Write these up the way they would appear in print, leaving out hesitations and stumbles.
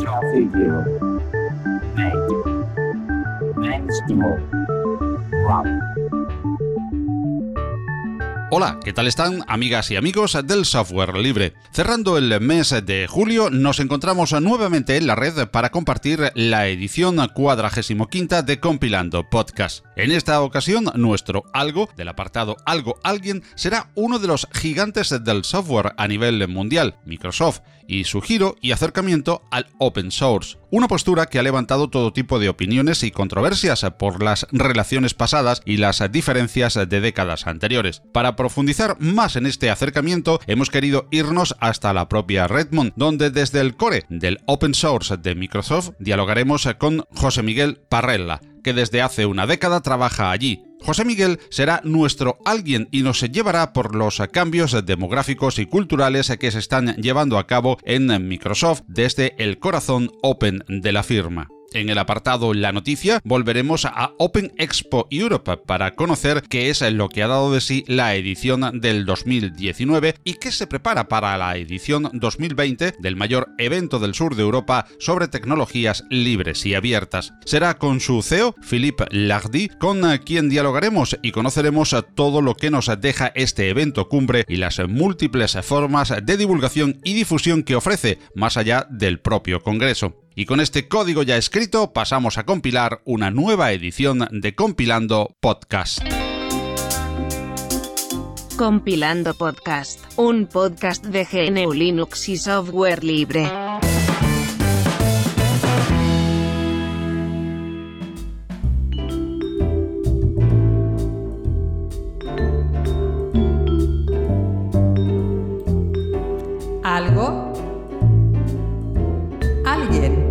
Traffic Zero Hola, ¿qué tal están, amigas y amigos del software libre? Cerrando el mes de julio, nos encontramos nuevamente en la red para compartir la edición 45ª de Compilando Podcast. En esta ocasión, nuestro algo, del apartado Algo Alguien, será uno de los gigantes del software a nivel mundial, Microsoft, y su giro y acercamiento al open source. Una postura que ha levantado todo tipo de opiniones y controversias por las relaciones pasadas y las diferencias de décadas anteriores. Para profundizar más en este acercamiento, hemos querido irnos hasta la propia Redmond, donde desde el core del open source de Microsoft dialogaremos con José Miguel Parrella, que desde hace una década trabaja allí. José Miguel será nuestro alguien y nos llevará por los cambios demográficos y culturales que se están llevando a cabo en Microsoft desde el corazón open de la firma. En el apartado La Noticia volveremos a Open Expo Europe para conocer qué es lo que ha dado de sí la edición del 2019 y qué se prepara para la edición 2020 del mayor evento del sur de Europa sobre tecnologías libres y abiertas. Será con su CEO, Philippe Lardy, con quien dialogaremos y conoceremos todo lo que nos deja este evento cumbre y las múltiples formas de divulgación y difusión que ofrece más allá del propio Congreso. Y con este código ya escrito, pasamos a compilar una nueva edición de Compilando Podcast. Compilando Podcast, un podcast de GNU Linux y software libre. Algo. Alguien.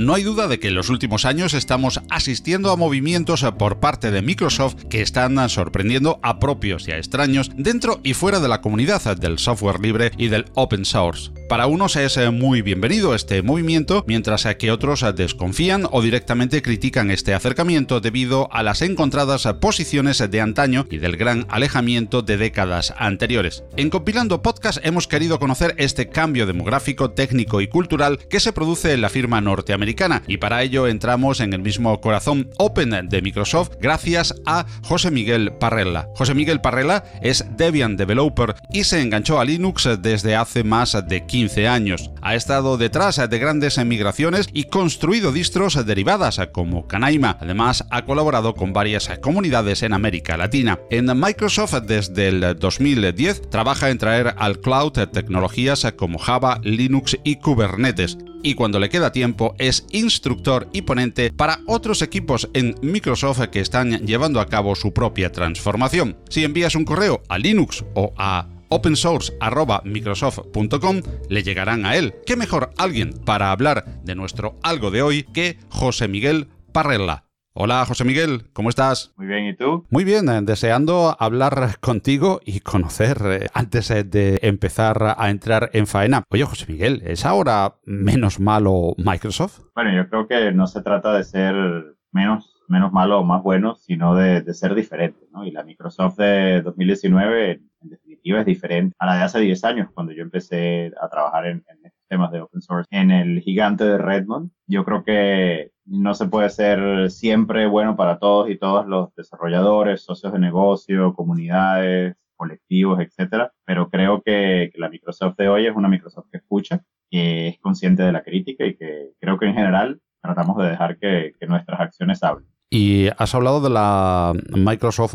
No hay duda de que en los últimos años estamos asistiendo a movimientos por parte de Microsoft que están sorprendiendo a propios y a extraños dentro y fuera de la comunidad del software libre y del open source. Para unos es muy bienvenido este movimiento, mientras que otros desconfían o directamente critican este acercamiento debido a las encontradas posiciones de antaño y del gran alejamiento de décadas anteriores. En Compilando Podcast hemos querido conocer este cambio demográfico, técnico y cultural que se produce en la firma norteamericana. Y para ello entramos en el mismo corazón open de Microsoft gracias a José Miguel Parrella. José Miguel Parrella es Debian Developer y se enganchó a Linux desde hace más de 15 años. Ha estado detrás de grandes migraciones y construido distros derivadas como Canaima. Además, ha colaborado con varias comunidades en América Latina. En Microsoft desde el 2010 trabaja en traer al cloud tecnologías como Java, Linux y Kubernetes. Y cuando le queda tiempo es instructor y ponente para otros equipos en Microsoft que están llevando a cabo su propia transformación. Si envías un correo a Linux o a opensource@microsoft.com le llegarán a él. ¿Qué mejor alguien para hablar de nuestro algo de hoy que José Miguel Parrella? Hola José Miguel, ¿cómo estás? Muy bien, ¿y tú? Muy bien, deseando hablar contigo y conocer antes de empezar a entrar en faena. Oye José Miguel, ¿es ahora menos malo Microsoft? Bueno, yo creo que no se trata de ser menos malo o más bueno, sino de ser diferente, ¿no? Y la Microsoft de 2019, en definitiva, es diferente a la de hace 10 años, cuando yo empecé a trabajar en temas de open source en el gigante de Redmond. Yo creo que no se puede ser siempre bueno para todos y todas los desarrolladores, socios de negocio, comunidades, colectivos, etcétera. Pero creo que la Microsoft de hoy es una Microsoft que escucha, que es consciente de la crítica y que creo que en general tratamos de dejar que nuestras acciones hablen. Y has hablado de la Microsoft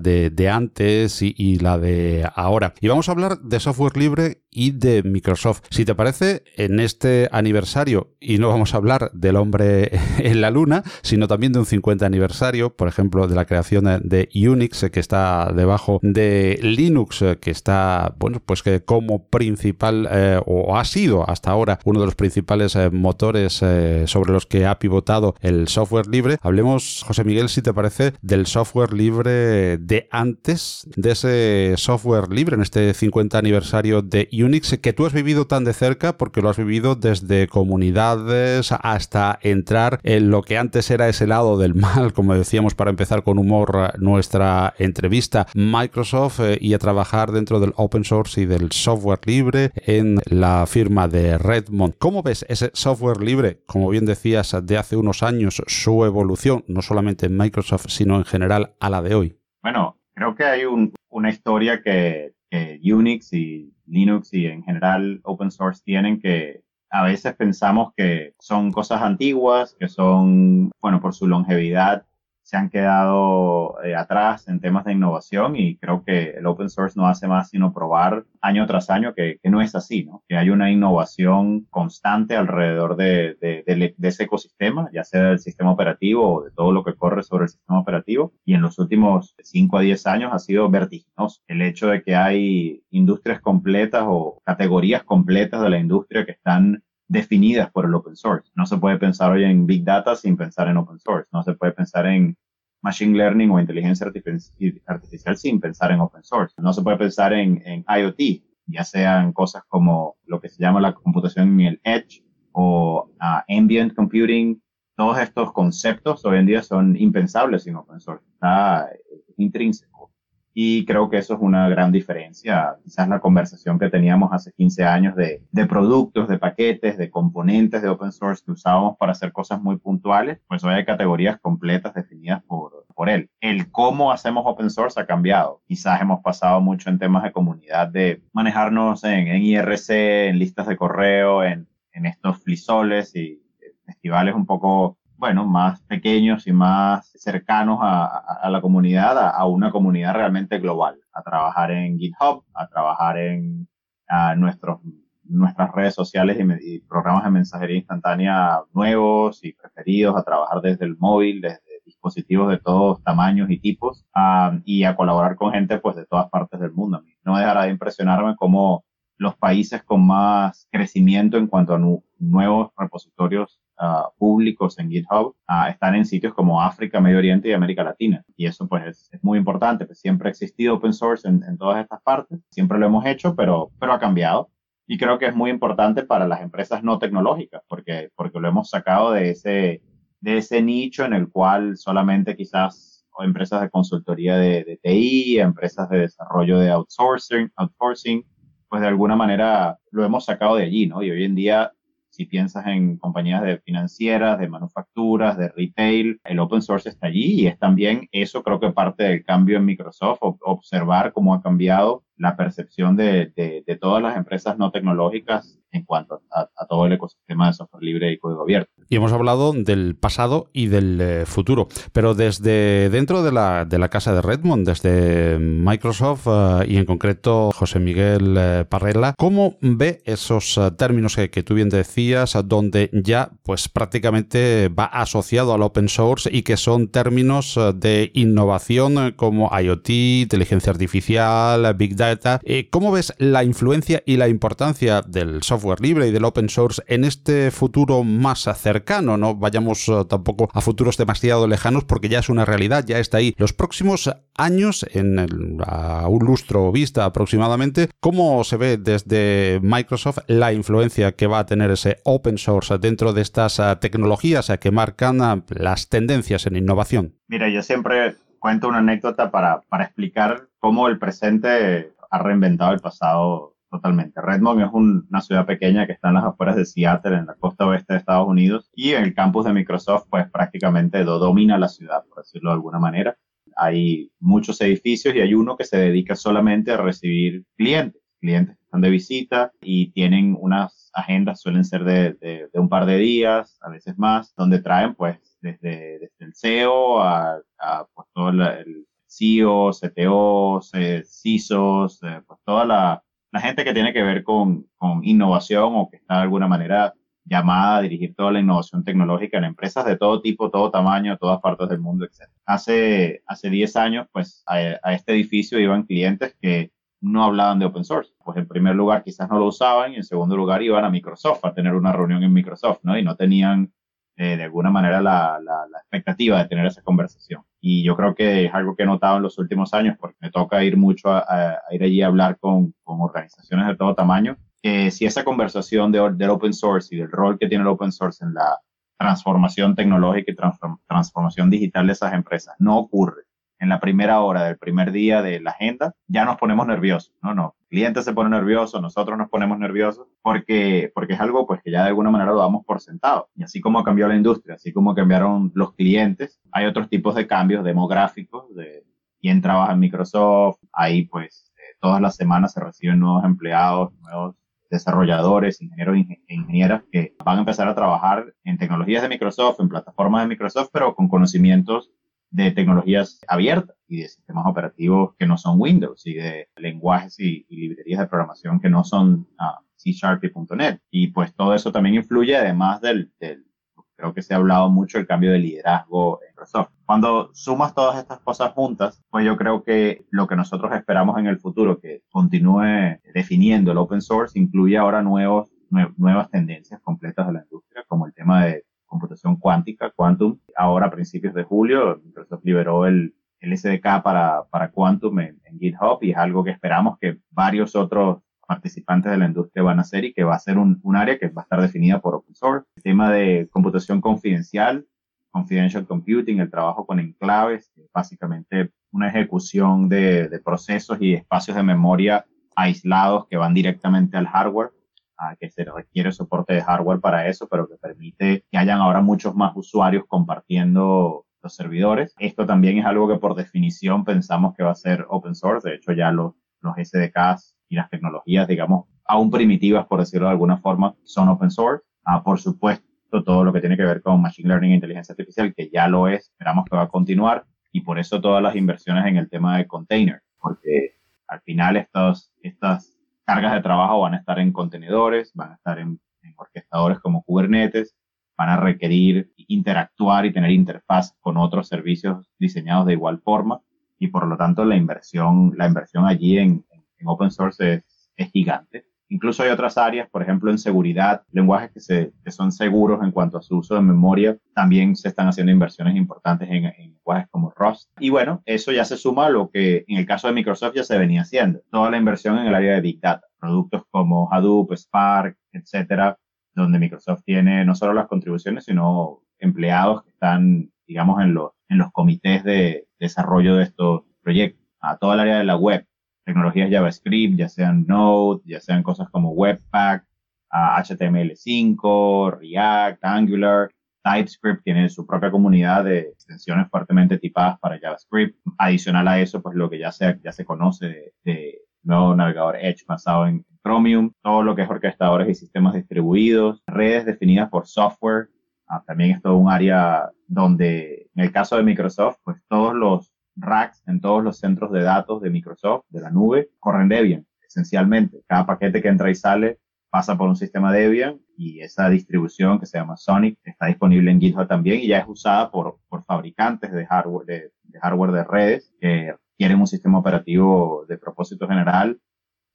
de antes y la de ahora. Y vamos a hablar de software libre y de Microsoft. Si te parece, en este aniversario, y no vamos a hablar del hombre en la luna, sino también de un 50 aniversario, por ejemplo, de la creación de Unix, que está debajo de Linux, que está, bueno, pues que como principal, o ha sido hasta ahora uno de los principales motores sobre los que ha pivotado el software libre. Hablemos, José Miguel, si te parece, del software libre de antes, de ese software libre en este 50 aniversario de Unix, que tú has vivido tan de cerca porque lo has vivido desde comunidades hasta entrar en lo que antes era ese lado del mal, como decíamos para empezar con humor nuestra entrevista, Microsoft, y a trabajar dentro del open source y del software libre en la firma de Redmond. ¿Cómo ves ese software libre, como bien decías, de hace unos años, su evolución, no solamente en Microsoft, sino en general a la de hoy? Bueno, creo que hay una historia que Unix y Linux y en general open source tienen, que a veces pensamos que son cosas antiguas, que son, bueno, por su longevidad se han quedado atrás en temas de innovación, y creo que el open source no hace más sino probar año tras año que no es así, ¿no? Que hay una innovación constante alrededor de ese ecosistema, ya sea del sistema operativo o de todo lo que corre sobre el sistema operativo, y en los últimos 5 a 10 años ha sido vertiginoso. El hecho de que hay industrias completas o categorías completas de la industria que están definidas por el open source. No se puede pensar hoy en Big Data sin pensar en open source. No se puede pensar en Machine Learning o Inteligencia Artificial sin pensar en open source. No se puede pensar en IoT, ya sean cosas como lo que se llama la computación en el Edge o Ambient Computing. Todos estos conceptos hoy en día son impensables sin open source. Está intrínseco. Y creo que eso es una gran diferencia. Quizás la conversación que teníamos hace 15 años de productos, de paquetes, de componentes de open source que usábamos para hacer cosas muy puntuales, pues hoy hay categorías completas definidas por él. El cómo hacemos open source ha cambiado. Quizás hemos pasado mucho en temas de comunidad, de manejarnos en IRC, en listas de correo, en estos flisoles y festivales un poco, bueno, más pequeños y más cercanos a la comunidad, a una comunidad realmente global, a trabajar en GitHub, a trabajar en nuestras redes sociales y programas de mensajería instantánea nuevos y preferidos, a trabajar desde el móvil, desde dispositivos de todos tamaños y tipos, y a colaborar con gente pues de todas partes del mundo. A mí no dejará de impresionarme cómo los países con más crecimiento en cuanto a nuevos repositorios públicos en GitHub están en sitios como África, Medio Oriente y América Latina. Y eso pues es muy importante. Pues siempre ha existido open source en todas estas partes. Siempre lo hemos hecho, pero ha cambiado. Y creo que es muy importante para las empresas no tecnológicas, porque lo hemos sacado de ese nicho en el cual solamente quizás empresas de consultoría de TI, empresas de desarrollo de outsourcing, pues de alguna manera lo hemos sacado de allí, ¿no? Y hoy en día, si piensas en compañías de financieras, de manufacturas, de retail, el open source está allí, y es también eso, creo que parte del cambio en Microsoft, observar cómo ha cambiado la percepción de todas las empresas no tecnológicas en cuanto a todo el ecosistema de software libre y código abierto. Y hemos hablado del pasado y del futuro, pero desde dentro de la casa de Redmond, desde Microsoft y en concreto José Miguel Parrella, ¿cómo ve esos términos que tú bien decías, donde ya pues prácticamente va asociado al open source y que son términos de innovación como IoT, inteligencia artificial, Big Data? ¿Cómo ves la influencia y la importancia del software libre y del open source en este futuro más cercano? No vayamos tampoco a futuros demasiado lejanos, porque ya es una realidad, ya está ahí. Los próximos años, a un lustro vista aproximadamente, ¿cómo se ve desde Microsoft la influencia que va a tener ese open source dentro de estas tecnologías que marcan las tendencias en innovación? Mira, yo siempre cuento una anécdota para explicar cómo el presente ha reinventado el pasado. Totalmente. Redmond es una ciudad pequeña que está en las afueras de Seattle, en la costa oeste de Estados Unidos, y el campus de Microsoft pues prácticamente domina la ciudad, por decirlo de alguna manera. Hay muchos edificios y hay uno que se dedica solamente a recibir clientes que están de visita y tienen unas agendas, suelen ser de un par de días, a veces más, donde traen pues desde el CEO a pues todo el CEO, CTOs, CISOs, pues toda la la gente que tiene que ver con innovación o que está de alguna manera llamada a dirigir toda la innovación tecnológica en empresas de todo tipo, todo tamaño, todas partes del mundo, etc. Hace 10 años, pues, a este edificio iban clientes que no hablaban de open source. Pues en primer lugar quizás no lo usaban y en segundo lugar iban a Microsoft a tener una reunión en Microsoft, ¿no? Y no tenían de alguna manera la expectativa de tener esa conversación. Y yo creo que es algo que he notado en los últimos años, porque me toca ir mucho a ir allí a hablar con organizaciones de todo tamaño. Si esa conversación del open source y del rol que tiene el open source en la transformación tecnológica y transformación digital de esas empresas no ocurre en la primera hora del primer día de la agenda, ya nos ponemos nerviosos, ¿no? El cliente se pone nervioso, nosotros nos ponemos nerviosos, porque es algo pues, que ya de alguna manera lo damos por sentado. Y así como cambió la industria, así como cambiaron los clientes, hay otros tipos de cambios demográficos, de quién trabaja en Microsoft, ahí pues todas las semanas se reciben nuevos empleados, nuevos desarrolladores, ingenieros e ingenieras que van a empezar a trabajar en tecnologías de Microsoft, en plataformas de Microsoft, pero con conocimientos de tecnologías abiertas y de sistemas operativos que no son Windows y de lenguajes y librerías de programación que no son C# y .NET. Y pues todo eso también influye, además del creo que se ha hablado mucho el cambio de liderazgo en Microsoft. Cuando sumas todas estas cosas juntas, pues yo creo que lo que nosotros esperamos en el futuro, que continúe definiendo el open source, incluye ahora nuevas tendencias completas de la industria, como el tema de computación cuántica, quantum. Ahora a principios de julio, Microsoft liberó el SDK para quantum en GitHub y es algo que esperamos que varios otros participantes de la industria van a hacer y que va a ser un área que va a estar definida por open source. El tema de computación confidencial, confidential computing, el trabajo con enclaves, básicamente una ejecución de procesos y espacios de memoria aislados que van directamente al hardware, que se requiere soporte de hardware para eso, pero que permite que hayan ahora muchos más usuarios compartiendo los servidores. Esto también es algo que por definición pensamos que va a ser open source. De hecho, ya los SDKs y las tecnologías, digamos, aún primitivas, por decirlo de alguna forma, son open source. Por supuesto, todo lo que tiene que ver con Machine Learning e Inteligencia Artificial, que ya lo es, esperamos que va a continuar, y por eso todas las inversiones en el tema de containers, porque al final estas cargas de trabajo van a estar en contenedores, van a estar en orquestadores como Kubernetes, van a requerir interactuar y tener interfaz con otros servicios diseñados de igual forma, y por lo tanto la inversión allí en open source es gigante. Incluso hay otras áreas, por ejemplo, en seguridad, lenguajes que son seguros en cuanto a su uso de memoria. También se están haciendo inversiones importantes en lenguajes como Rust. Y bueno, eso ya se suma a lo que en el caso de Microsoft ya se venía haciendo. Toda la inversión en el área de Big Data. Productos como Hadoop, Spark, etcétera, donde Microsoft tiene no solo las contribuciones, sino empleados que están, digamos, en los comités de desarrollo de estos proyectos. A toda el área de la web. Tecnologías JavaScript, ya sean Node, ya sean cosas como Webpack, HTML5, React, Angular, TypeScript tiene su propia comunidad de extensiones fuertemente tipadas para JavaScript. Adicional a eso, pues lo que ya se conoce de nuevo navegador Edge basado en Chromium, todo lo que es orquestadores y sistemas distribuidos, redes definidas por software. También es todo un área donde, en el caso de Microsoft, pues todos los racks en todos los centros de datos de Microsoft, de la nube, corren Debian, esencialmente. Cada paquete que entra y sale pasa por un sistema Debian y esa distribución que se llama Sonic está disponible en GitHub también y ya es usada por fabricantes de hardware de redes que quieren un sistema operativo de propósito general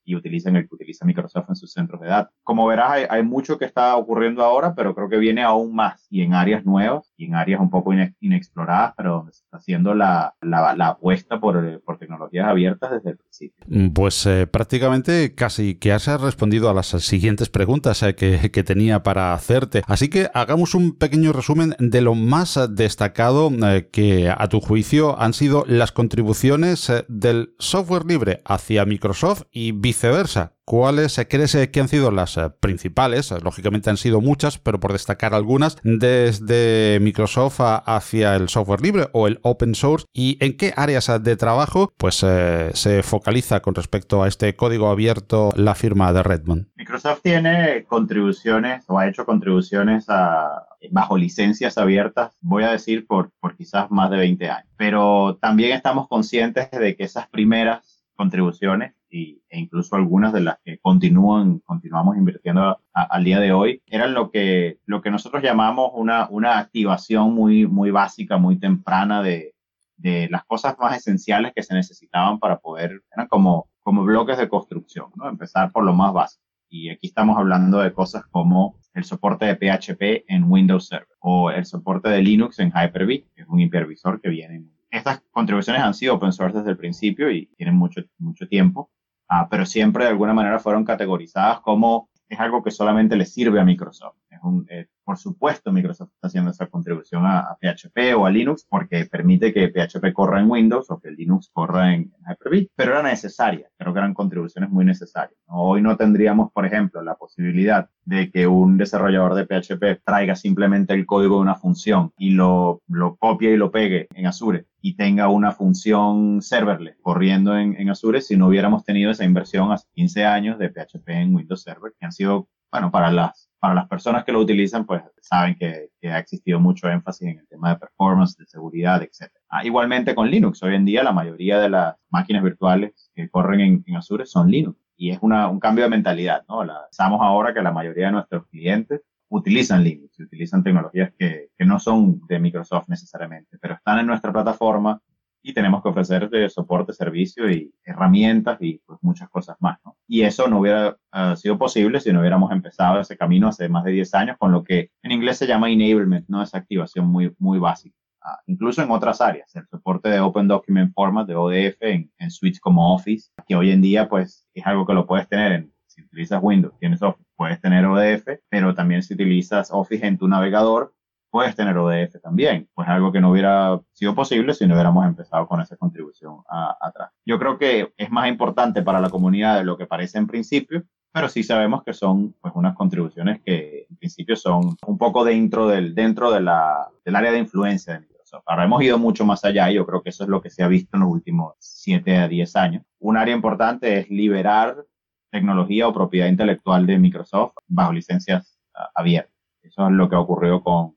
y utilizan el que utiliza Microsoft en sus centros de datos. Como verás, hay mucho que está ocurriendo ahora, pero creo que viene aún más y en áreas nuevas y en áreas un poco inexploradas, pero donde se está haciendo la apuesta por tecnologías abiertas desde el principio. Pues prácticamente casi que has respondido a las siguientes preguntas que tenía para hacerte. Así que hagamos un pequeño resumen de lo más destacado que a tu juicio han sido las contribuciones del software libre hacia Microsoft y viceversa. ¿Cuáles crees que han sido las principales? Lógicamente han sido muchas, pero por destacar algunas, desde Microsoft hacia el software libre o el open source. ¿Y en qué áreas de trabajo pues se focaliza con respecto a este código abierto la firma de Redmond? Microsoft tiene contribuciones o ha hecho contribuciones bajo licencias abiertas, voy a decir, por quizás más de 20 años. Pero también estamos conscientes de que esas primeras contribuciones e incluso algunas de las que continuamos invirtiendo al día de hoy, eran lo que nosotros llamamos una activación muy, muy básica, muy temprana de las cosas más esenciales que se necesitaban para poder, eran como bloques de construcción, ¿no? Empezar por lo más básico. Y aquí estamos hablando de cosas como el soporte de PHP en Windows Server o el soporte de Linux en Hyper-V, que es un hipervisor que viene. Estas contribuciones han sido open source desde el principio y tienen mucho tiempo, pero siempre de alguna manera fueron categorizadas como es algo que solamente le sirve a Microsoft. Por supuesto, Microsoft está haciendo esa contribución a PHP o a Linux porque permite que PHP corra en Windows o que Linux corra en Hyper-V, pero era necesaria. Creo que eran contribuciones muy necesarias. Hoy no tendríamos, por ejemplo, la posibilidad de que un desarrollador de PHP traiga simplemente el código de una función y lo copie y lo pegue en Azure y tenga una función serverless corriendo en Azure si no hubiéramos tenido esa inversión hace 15 años de PHP en Windows Server, que han sido, bueno, para las personas que lo utilizan, pues saben que ha existido mucho énfasis en el tema de performance, de seguridad, etc. Igualmente con Linux. Hoy en día la mayoría de las máquinas virtuales que corren en Azure son Linux. Y es un cambio de mentalidad, ¿no? Pensamos ahora que la mayoría de nuestros clientes utilizan Linux, utilizan tecnologías que no son de Microsoft necesariamente, pero están en nuestra plataforma y tenemos que ofrecer soporte, servicio y herramientas y pues muchas cosas más, ¿no? Y eso no hubiera sido posible si no hubiéramos empezado ese camino hace más de 10 años con lo que en inglés se llama enablement, ¿no? Esa activación muy, muy básica. Incluso en otras áreas, el soporte de Open Document Format, de ODF, en suites como Office, que hoy en día pues es algo que lo puedes tener si utilizas Windows, tienes Office, puedes tener ODF, pero también si utilizas Office en tu navegador, puedes tener ODF también, pues algo que no hubiera sido posible si no hubiéramos empezado con esa contribución atrás. Yo creo que es más importante para la comunidad de lo que parece en principio, pero sí sabemos que son pues unas contribuciones que en principio son un poco dentro del área de influencia de Microsoft. Ahora hemos ido mucho más allá y yo creo que eso es lo que se ha visto en los últimos 7 a 10 años. Un área importante es liberar tecnología o propiedad intelectual de Microsoft bajo licencias abiertas. Eso es lo que ha ocurrido con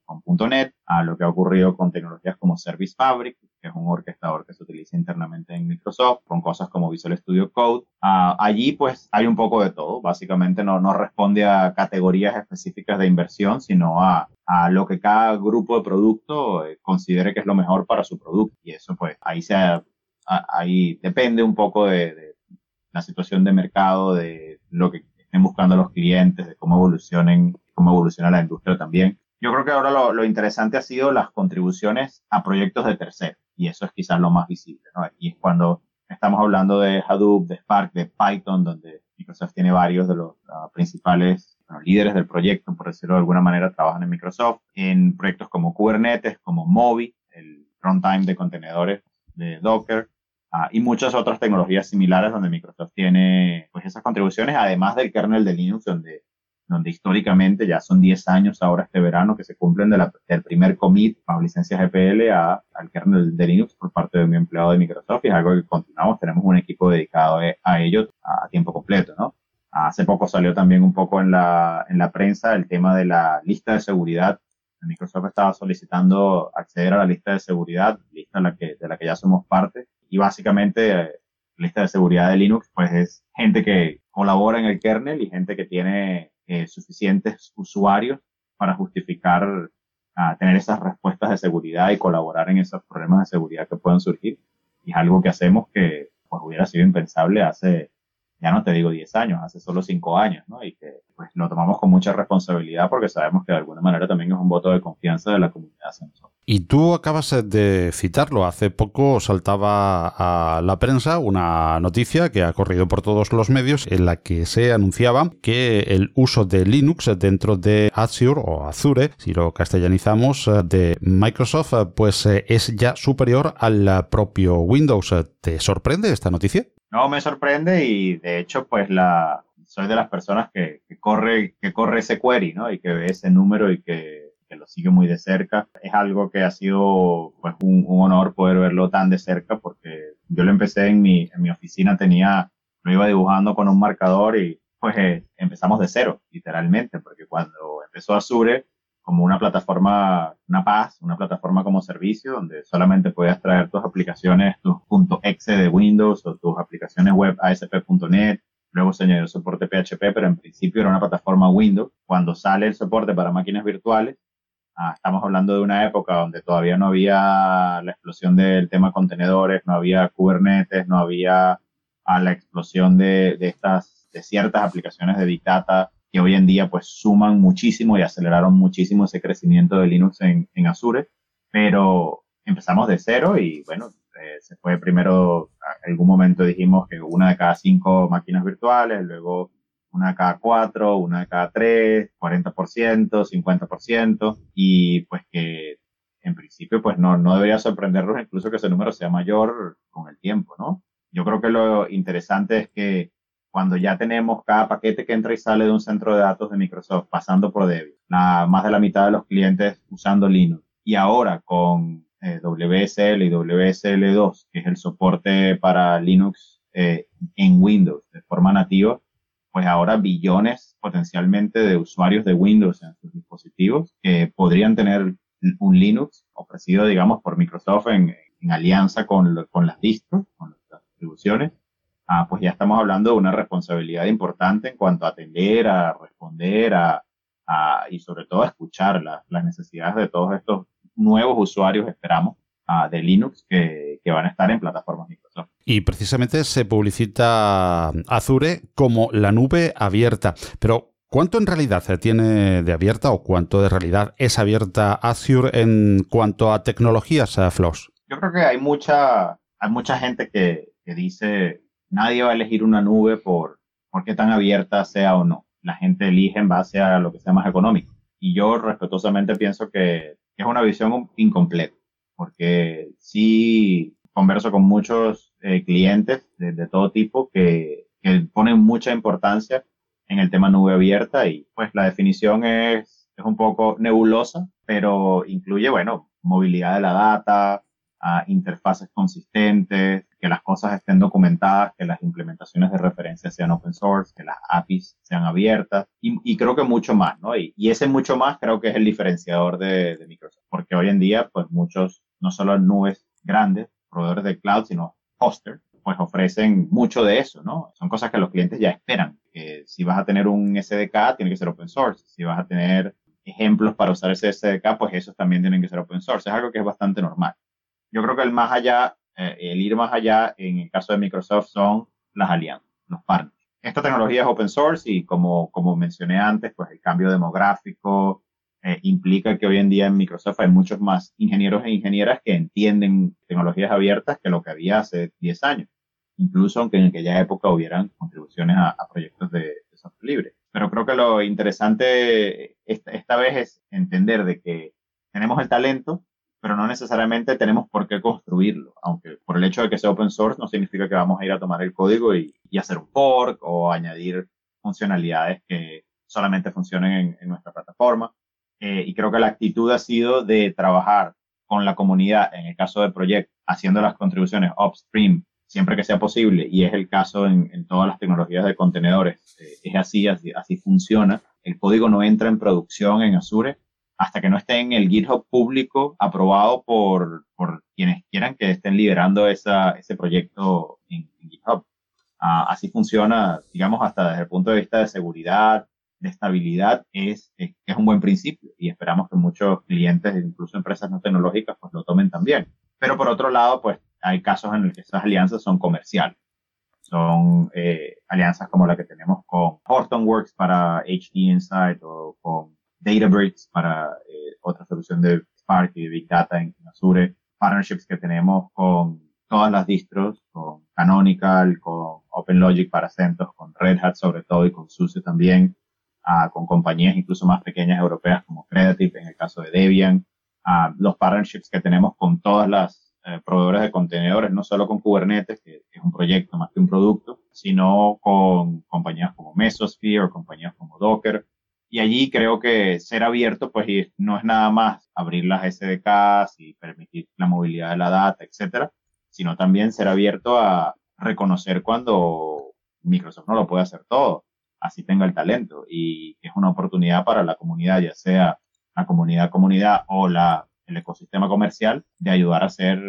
.NET, lo que ha ocurrido con tecnologías como Service Fabric, que es un orquestador que se utiliza internamente en Microsoft, con cosas como Visual Studio Code. Allí pues hay un poco de todo. Básicamente no responde a categorías específicas de inversión, sino a lo que cada grupo de producto considere que es lo mejor para su producto. Y eso pues ahí depende un poco de la situación de mercado, de lo que estén buscando los clientes, de cómo evoluciona la industria también. Yo creo que ahora lo interesante ha sido las contribuciones a proyectos de terceros, y eso es quizás lo más visible, ¿no? Aquí es cuando estamos hablando de Hadoop, de Spark, de Python, donde Microsoft tiene varios de los principales líderes del proyecto, por decirlo de alguna manera, trabajan en Microsoft, en proyectos como Kubernetes, como Mobi, el runtime de contenedores de Docker, y muchas otras tecnologías similares donde Microsoft tiene pues esas contribuciones, además del kernel de Linux, donde históricamente ya son 10 años ahora este verano que se cumplen del primer commit bajo licencia GPL al kernel de Linux por parte de un empleado de Microsoft, y es algo que continuamos, tenemos un equipo dedicado a ello a tiempo completo, ¿no? Hace poco salió también un poco en la prensa el tema de la lista de seguridad. Microsoft estaba solicitando acceder a la lista de seguridad, lista de la que ya somos parte, y básicamente la lista de seguridad de Linux pues es gente que colabora en el kernel y gente que tiene suficientes usuarios para justificar tener esas respuestas de seguridad y colaborar en esos problemas de seguridad que puedan surgir. Y es algo que hacemos que pues hubiera sido impensable hace, ya no te digo 10 años, hace solo 5 años, ¿no? Y que pues lo tomamos con mucha responsabilidad porque sabemos que de alguna manera también es un voto de confianza de la comunidad hacia nosotros. Y tú acabas de citarlo. Hace poco saltaba a la prensa una noticia que ha corrido por todos los medios en la que se anunciaba que el uso de Linux dentro de Azure o Azure, si lo castellanizamos, de Microsoft, pues es ya superior al propio Windows. ¿Te sorprende esta noticia? No, me sorprende y de hecho pues soy de las personas que corre ese query, ¿no? Y que ve ese número y que lo sigue muy de cerca. Es algo que ha sido pues un honor poder verlo tan de cerca porque yo lo empecé en mi oficina, lo iba dibujando con un marcador y pues empezamos de cero, literalmente, porque cuando empezó Azure como una plataforma, una PaaS, una plataforma como servicio, donde solamente puedes traer tus aplicaciones, tus .exe de Windows o tus aplicaciones web ASP.NET. Luego se añadió el soporte PHP, pero en principio era una plataforma Windows. Cuando sale el soporte para máquinas virtuales, estamos hablando de una época donde todavía no había la explosión del tema de contenedores, no había Kubernetes, no había la explosión de ciertas aplicaciones de Big Data que hoy en día pues suman muchísimo y aceleraron muchísimo ese crecimiento de Linux en Azure. Pero empezamos de cero y bueno, se fue primero, en algún momento dijimos que 1 de cada 5 máquinas virtuales, luego 1 de cada 4, 1 de cada 3, 40%, 50%, y pues que en principio pues no debería sorprendernos incluso que ese número sea mayor con el tiempo, ¿no? Yo creo que lo interesante es que cuando ya tenemos cada paquete que entra y sale de un centro de datos de Microsoft pasando por Debian, más de la mitad de los clientes usando Linux, y ahora con WSL y WSL2, que es el soporte para Linux en Windows de forma nativa, pues ahora billones potencialmente de usuarios de Windows en sus dispositivos que podrían tener un Linux ofrecido, digamos, por Microsoft en alianza con las distros, con las distribuciones. Pues ya estamos hablando de una responsabilidad importante en cuanto a atender, a responder y sobre todo a escuchar las necesidades de todos estos nuevos usuarios, esperamos, de Linux que van a estar en plataformas Microsoft. Y precisamente se publicita Azure como la nube abierta. Pero ¿cuánto en realidad se tiene de abierta o cuánto de realidad es abierta Azure en cuanto a tecnologías, Floss? Yo creo que hay mucha gente que dice nadie va a elegir una nube por qué tan abierta sea o no. La gente elige en base a lo que sea más económico. Y yo respetuosamente pienso que es una visión incompleta, porque sí converso con muchos clientes de todo tipo que ponen mucha importancia en el tema nube abierta y pues la definición es un poco nebulosa, pero incluye, bueno, movilidad de la data, interfaces consistentes, que las cosas estén documentadas, que las implementaciones de referencia sean open source, que las APIs sean abiertas y creo que mucho más, ¿no? Y ese mucho más creo que es el diferenciador de Microsoft, porque hoy en día pues muchos, no solo nubes grandes, proveedores de cloud, sino hosters, pues ofrecen mucho de eso, ¿no? Son cosas que los clientes ya esperan. Si vas a tener un SDK, tiene que ser open source. Si vas a tener ejemplos para usar ese SDK, pues esos también tienen que ser open source. Es algo que es bastante normal. Yo creo que el ir más allá, en el caso de Microsoft, son las alianzas, los partners. Esta tecnología es open source y como mencioné antes, pues el cambio demográfico implica que hoy en día en Microsoft hay muchos más ingenieros e ingenieras que entienden tecnologías abiertas que lo que había hace 10 años, incluso aunque en aquella época hubieran contribuciones a proyectos de software libre. Pero creo que lo interesante esta vez es entender de que tenemos el talento, pero no necesariamente tenemos por qué construirlo, aunque por el hecho de que sea open source no significa que vamos a ir a tomar el código y hacer un fork o añadir funcionalidades que solamente funcionen en nuestra plataforma. Y creo que la actitud ha sido de trabajar con la comunidad, en el caso del proyecto, haciendo las contribuciones upstream siempre que sea posible, y es el caso en todas las tecnologías de contenedores. Es así funciona. El código no entra en producción en Azure hasta que no esté en el GitHub público aprobado por quienes quieran que estén liderando ese proyecto en GitHub. Así funciona, digamos, hasta desde el punto de vista de seguridad, de estabilidad, es un buen principio y esperamos que muchos clientes, incluso empresas no tecnológicas, pues lo tomen también. Pero por otro lado, pues hay casos en los que esas alianzas son comerciales. Son alianzas como la que tenemos con Hortonworks para HD Insight o con Databricks para otra solución de Spark y de Big Data en Azure, partnerships que tenemos con todas las distros, con Canonical, con OpenLogic para CentOS, con Red Hat sobre todo y con SUSE también, con compañías incluso más pequeñas europeas como Creative en el caso de Debian, los partnerships que tenemos con todas las proveedores de contenedores, no solo con Kubernetes, que es un proyecto más que un producto, sino con compañías como Mesosphere o compañías como Docker. Y allí creo que ser abierto pues no es nada más abrir las SDKs y permitir la movilidad de la data, etcétera, sino también ser abierto a reconocer cuando Microsoft no lo puede hacer todo, así tenga el talento. Y es una oportunidad para la comunidad, ya sea la comunidad o el ecosistema comercial, de ayudar a hacer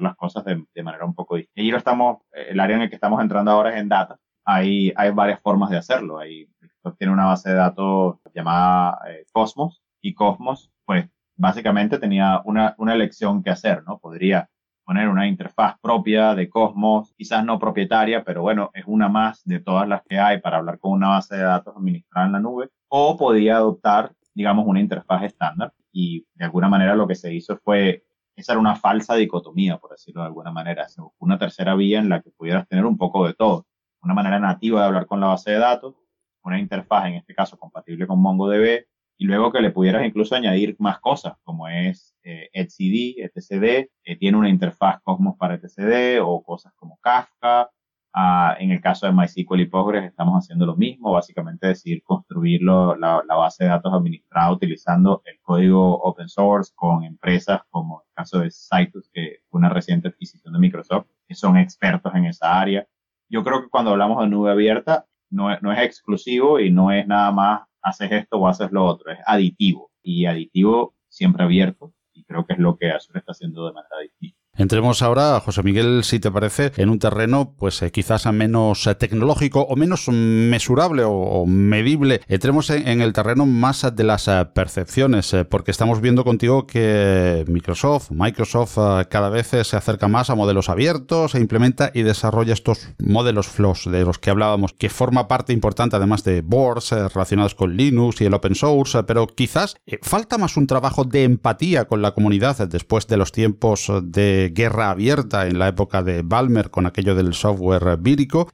las cosas de manera un poco distinta. Y lo estamos, el área en el que estamos entrando ahora es en data. Hay varias formas de hacerlo. Microsoft tiene una base de datos llamada Cosmos, y Cosmos, pues, básicamente tenía una elección que hacer, ¿no? Podría poner una interfaz propia de Cosmos, quizás no propietaria, pero bueno, es una más de todas las que hay para hablar con una base de datos administrada en la nube, o podía adoptar, digamos, una interfaz estándar. Y de alguna manera lo que se hizo fue, esa era una falsa dicotomía, por decirlo de alguna manera. Se buscó una tercera vía en la que pudieras tener un poco de todo. Una manera nativa de hablar con la base de datos, una interfaz, en este caso, compatible con MongoDB, y luego que le pudieras incluso añadir más cosas, como es etcd, etcd, tiene una interfaz Cosmos para etcd, o cosas como Kafka. En el caso de MySQL y Postgres estamos haciendo lo mismo, básicamente decidir construir la base de datos administrada utilizando el código open source con empresas como el caso de Citus, que fue una reciente adquisición de Microsoft, que son expertos en esa área. Yo creo que cuando hablamos de nube abierta, no es exclusivo y no es nada más haces esto o haces lo otro, es aditivo. Y aditivo siempre abierto, y creo que es lo que Azure está haciendo de manera distinta. Entremos ahora, José Miguel, si te parece, en un terreno pues quizás menos tecnológico o menos mesurable o medible. Entremos en el terreno más de las percepciones, porque estamos viendo contigo que Microsoft cada vez se acerca más a modelos abiertos e implementa y desarrolla estos modelos flows de los que hablábamos, que forma parte importante además de boards relacionados con Linux y el open source, pero quizás falta más un trabajo de empatía con la comunidad después de los tiempos de guerra abierta en la época de Ballmer con aquello del software vírico.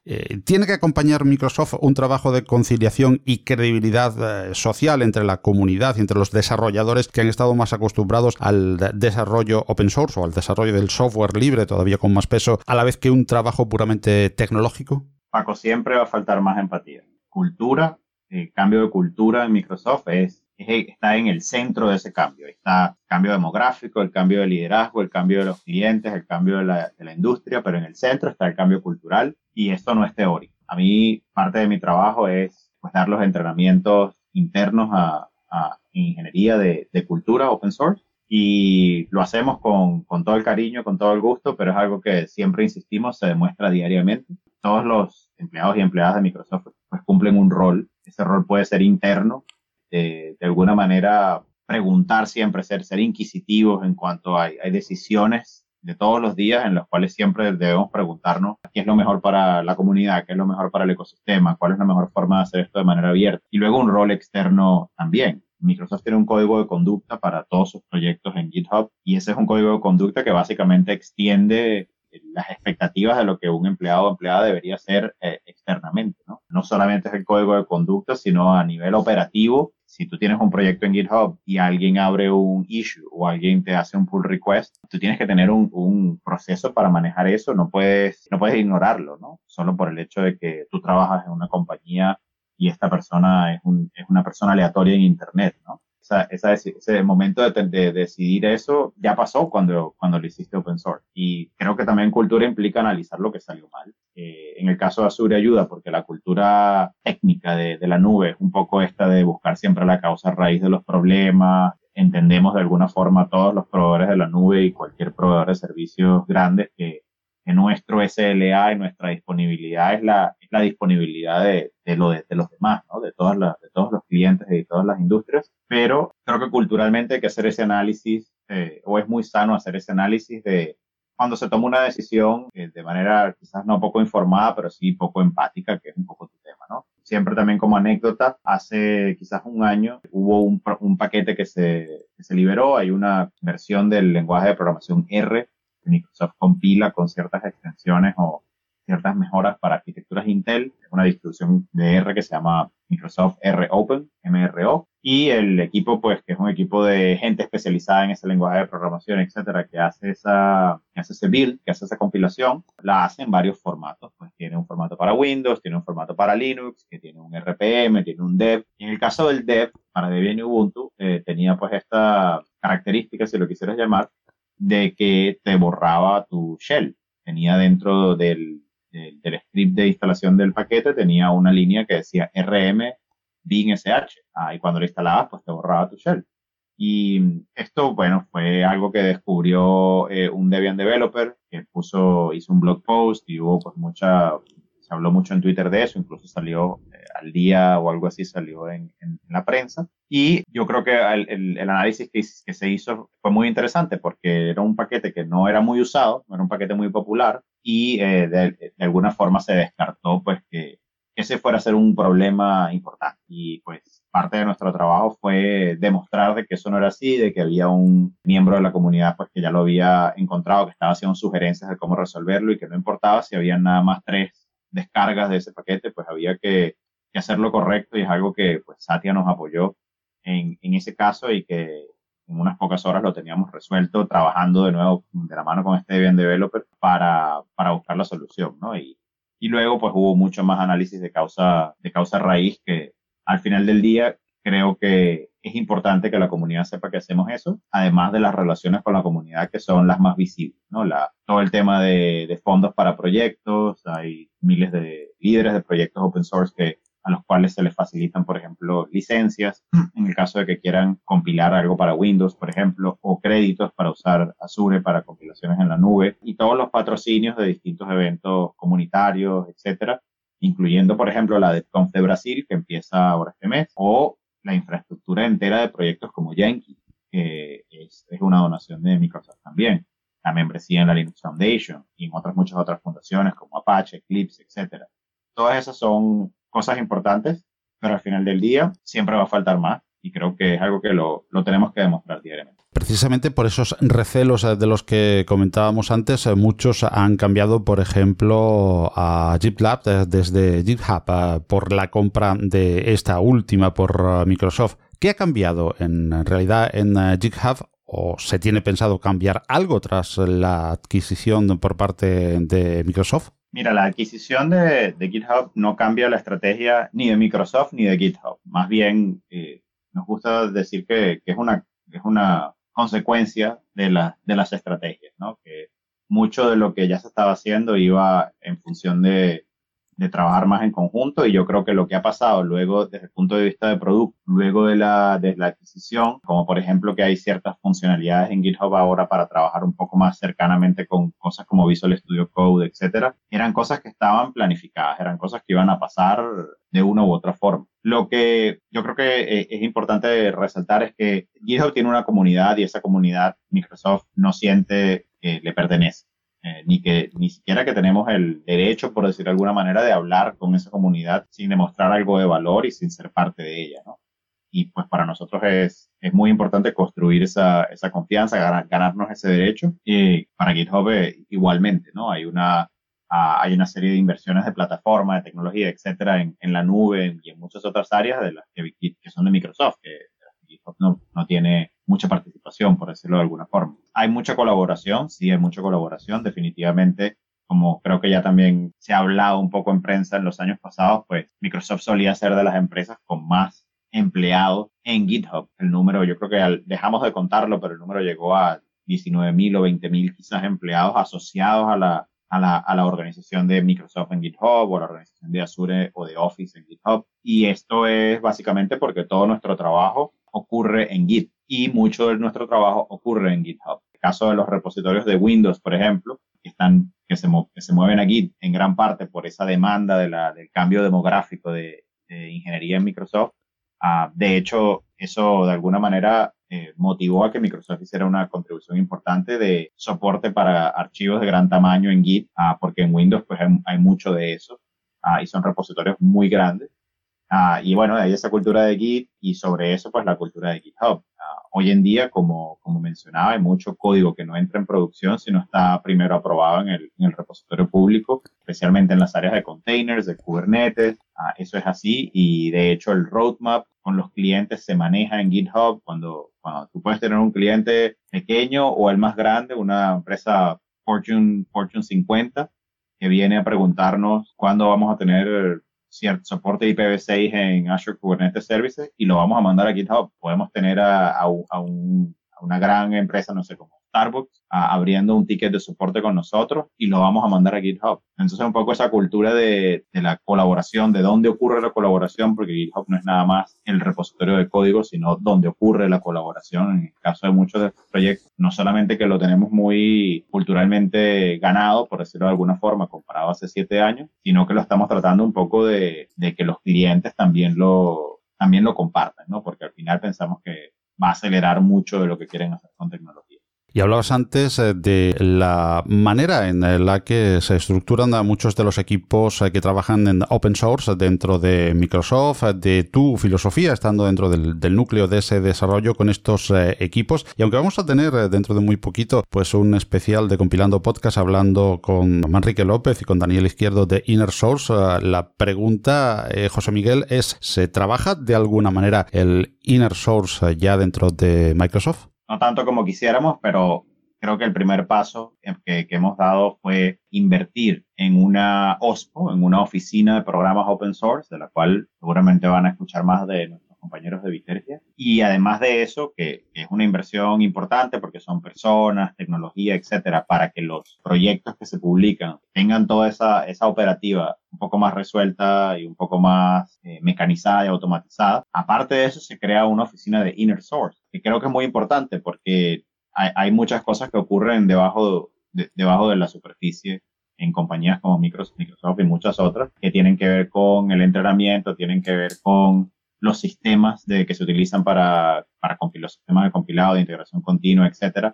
¿Tiene que acompañar Microsoft un trabajo de conciliación y credibilidad social entre la comunidad y entre los desarrolladores que han estado más acostumbrados al desarrollo open source o al desarrollo del software libre, todavía con más peso, a la vez que un trabajo puramente tecnológico? Paco, siempre va a faltar más empatía. Cultura, el cambio de cultura en Microsoft está en el centro de ese cambio. Está el cambio demográfico, el cambio de liderazgo, el cambio de los clientes, el cambio de la industria, pero en el centro está el cambio cultural, y esto no es teórico. A mí, parte de mi trabajo es pues, dar los entrenamientos internos a ingeniería de cultura open source, y lo hacemos con todo el cariño, con todo el gusto, pero es algo que siempre insistimos, se demuestra diariamente. Todos los empleados y empleadas de Microsoft pues, cumplen un rol. Ese rol puede ser interno, de alguna manera preguntar siempre, ser inquisitivos en cuanto hay decisiones de todos los días en las cuales siempre debemos preguntarnos qué es lo mejor para la comunidad, qué es lo mejor para el ecosistema, cuál es la mejor forma de hacer esto de manera abierta. Y luego un rol externo también. Microsoft tiene un código de conducta para todos sus proyectos en GitHub, y ese es un código de conducta que básicamente extiende las expectativas de lo que un empleado o empleada debería hacer externamente, ¿no? No solamente es el código de conducta, sino a nivel operativo. Si tú tienes un proyecto en GitHub y alguien abre un issue o alguien te hace un pull request, tú tienes que tener un proceso para manejar eso. No puedes ignorarlo, ¿no? Solo por el hecho de que tú trabajas en una compañía y esta persona es una persona aleatoria en Internet, ¿no? Ese momento de decidir eso ya pasó cuando lo hiciste open source. Y creo que también cultura implica analizar lo que salió mal. En el caso de Azure ayuda porque la cultura técnica de la nube es un poco esta de buscar siempre la causa raíz de los problemas. Entendemos de alguna forma todos los proveedores de la nube y cualquier proveedor de servicios grandes que nuestro SLA y nuestra disponibilidad es la disponibilidad de los demás, ¿no? De todos los clientes y de todas las industrias. Pero creo que culturalmente hay que hacer ese análisis, o es muy sano hacer ese análisis de cuando se toma una decisión de manera quizás no poco informada, pero sí poco empática, que es un poco tu tema, ¿no? Siempre también como anécdota, hace quizás un año hubo un paquete que se liberó. Hay una versión del lenguaje de programación R que Microsoft compila con ciertas extensiones o ciertas mejoras para arquitecturas Intel, una distribución de R que se llama Microsoft R Open, MRO, y el equipo, pues, que es un equipo de gente especializada en ese lenguaje de programación, etcétera, que hace ese build, que hace esa compilación, la hace en varios formatos. Pues tiene un formato para Windows, tiene un formato para Linux, que tiene un RPM, tiene un Dev. En el caso del Dev, para Debian y Ubuntu, tenía, pues, esta característica, si lo quisieras llamar, de que te borraba tu shell. Tenía dentro del script de instalación del paquete, tenía una línea que decía rm bin sh, y cuando lo instalabas, pues te borraba tu shell. Y esto, bueno, fue algo que descubrió un Debian Developer que hizo un blog post y hubo pues se habló mucho en Twitter de eso, incluso salió al día o algo así, salió en la prensa. Y yo creo que el análisis que se hizo fue muy interesante porque era un paquete que no era muy usado, no era un paquete muy popular y de alguna forma se descartó pues que ese fuera a ser un problema importante. Y pues parte de nuestro trabajo fue demostrar de que eso no era así, de que había un miembro de la comunidad pues que ya lo había encontrado, que estaba haciendo sugerencias de cómo resolverlo y que no importaba si había nada más 3 descargas de ese paquete, pues había que hacer lo correcto y es algo que pues Satya nos apoyó en ese caso y que en unas pocas horas lo teníamos resuelto trabajando de nuevo de la mano con este Debian Developer para buscar la solución, ¿no? Y luego pues hubo mucho más análisis de causa raíz que al final del día creo que es importante que la comunidad sepa que hacemos eso, además de las relaciones con la comunidad que son las más visibles, ¿no? Todo el tema de fondos para proyectos, hay miles de líderes de proyectos open source a los cuales se les facilitan, por ejemplo, licencias, en el caso de que quieran compilar algo para Windows, por ejemplo, o créditos para usar Azure para compilaciones en la nube, y todos los patrocinios de distintos eventos comunitarios, etcétera, incluyendo, por ejemplo, la DevConf de Brasil, que empieza ahora este mes, o la infraestructura entera de proyectos como Jenkins, que es una donación de Microsoft también, la membresía en la Linux Foundation, y en muchas otras fundaciones como Apache, Eclipse, etcétera. Todas esas son cosas importantes, pero al final del día siempre va a faltar más y creo que es algo que lo tenemos que demostrar diariamente. Precisamente por esos recelos de los que comentábamos antes, muchos han cambiado, por ejemplo, a GitLab desde GitHub por la compra de esta última por Microsoft. ¿Qué ha cambiado en realidad en GitHub? ¿O se tiene pensado cambiar algo tras la adquisición por parte de Microsoft? Mira, la adquisición de GitHub no cambia la estrategia ni de Microsoft ni de GitHub. Más bien, nos gusta decir que es una consecuencia de las estrategias, ¿no? Que mucho de lo que ya se estaba haciendo iba en función de trabajar más en conjunto y yo creo que lo que ha pasado luego desde el punto de vista de producto, luego de la adquisición, como por ejemplo que hay ciertas funcionalidades en GitHub ahora para trabajar un poco más cercanamente con cosas como Visual Studio Code, etcétera, eran cosas que estaban planificadas, eran cosas que iban a pasar de una u otra forma. Lo que yo creo que es importante resaltar es que GitHub tiene una comunidad y esa comunidad Microsoft no siente que le pertenece. Ni siquiera que tenemos el derecho, por decirlo de alguna manera, de hablar con esa comunidad sin demostrar algo de valor y sin ser parte de ella, ¿no? Y pues para nosotros es muy importante construir esa confianza, ganarnos ese derecho. Y para GitHub igualmente, ¿no? Hay una serie de inversiones de plataforma, de tecnología, etcétera, en la nube y en muchas otras áreas de las que son de Microsoft, que GitHub no tiene mucha participación, por decirlo de alguna forma. Hay mucha colaboración, sí, hay mucha colaboración, definitivamente, como creo que ya también se ha hablado un poco en prensa en los años pasados, pues Microsoft solía ser de las empresas con más empleados en GitHub. El número, yo creo que dejamos de contarlo, pero el número llegó a 19.000 o 20.000 quizás empleados asociados a la organización de Microsoft en GitHub o la organización de Azure o de Office en GitHub. Y esto es básicamente porque todo nuestro trabajo ocurre en Git y mucho de nuestro trabajo ocurre en GitHub. En el caso de los repositorios de Windows, por ejemplo, que se mueven a Git en gran parte por esa demanda del cambio demográfico de ingeniería en Microsoft. De hecho, eso de alguna manera motivó a que Microsoft hiciera una contribución importante de soporte para archivos de gran tamaño en Git, porque en Windows pues hay mucho de eso y son repositorios muy grandes. Y bueno, hay esa cultura de Git y sobre eso pues la cultura de GitHub. Hoy en día, como mencionaba, hay mucho código que no entra en producción si no está primero aprobado en el repositorio público, especialmente en las áreas de containers, de Kubernetes. Eso es así y, de hecho, el roadmap con los clientes se maneja en GitHub. Cuando tú puedes tener un cliente pequeño o el más grande, una empresa Fortune 50, que viene a preguntarnos cuándo vamos a tener cierto soporte IPv6 en Azure Kubernetes Services y lo vamos a mandar a GitHub. Podemos tener a una gran empresa, no sé, como Starbucks abriendo un ticket de soporte con nosotros y lo vamos a mandar a GitHub. Entonces, un poco esa cultura de la colaboración, de dónde ocurre la colaboración, porque GitHub no es nada más el repositorio de código, sino dónde ocurre la colaboración. En el caso de muchos de estos proyectos, no solamente que lo tenemos muy culturalmente ganado, por decirlo de alguna forma, comparado a hace 7 años, sino que lo estamos tratando un poco de que los clientes también lo compartan, ¿no? Porque al final pensamos que va a acelerar mucho de lo que quieren hacer con tecnología. Y hablabas antes de la manera en la que se estructuran a muchos de los equipos que trabajan en open source dentro de Microsoft, de tu filosofía estando dentro del núcleo de ese desarrollo con estos equipos. Y aunque vamos a tener dentro de muy poquito pues un especial de Compilando Podcast hablando con Manrique López y con Daniel Izquierdo de Inner Source, la pregunta, José Miguel, es: ¿se trabaja de alguna manera el Inner Source ya dentro de Microsoft? No tanto como quisiéramos, pero creo que el primer paso que hemos dado fue invertir en una OSPO, en una oficina de programas open source, de la cual seguramente van a escuchar más de nuestros compañeros de Vitergia. Y además de eso, que es una inversión importante porque son personas, tecnología, etcétera, para que los proyectos que se publican tengan toda esa operativa un poco más resuelta y un poco más mecanizada y automatizada. Aparte de eso, se crea una oficina de Inner Source, que creo que es muy importante porque hay muchas cosas que ocurren debajo de la superficie en compañías como Microsoft y muchas otras, que tienen que ver con el entrenamiento, tienen que ver con los sistemas que se utilizan para los sistemas de compilado, de integración continua, etcétera.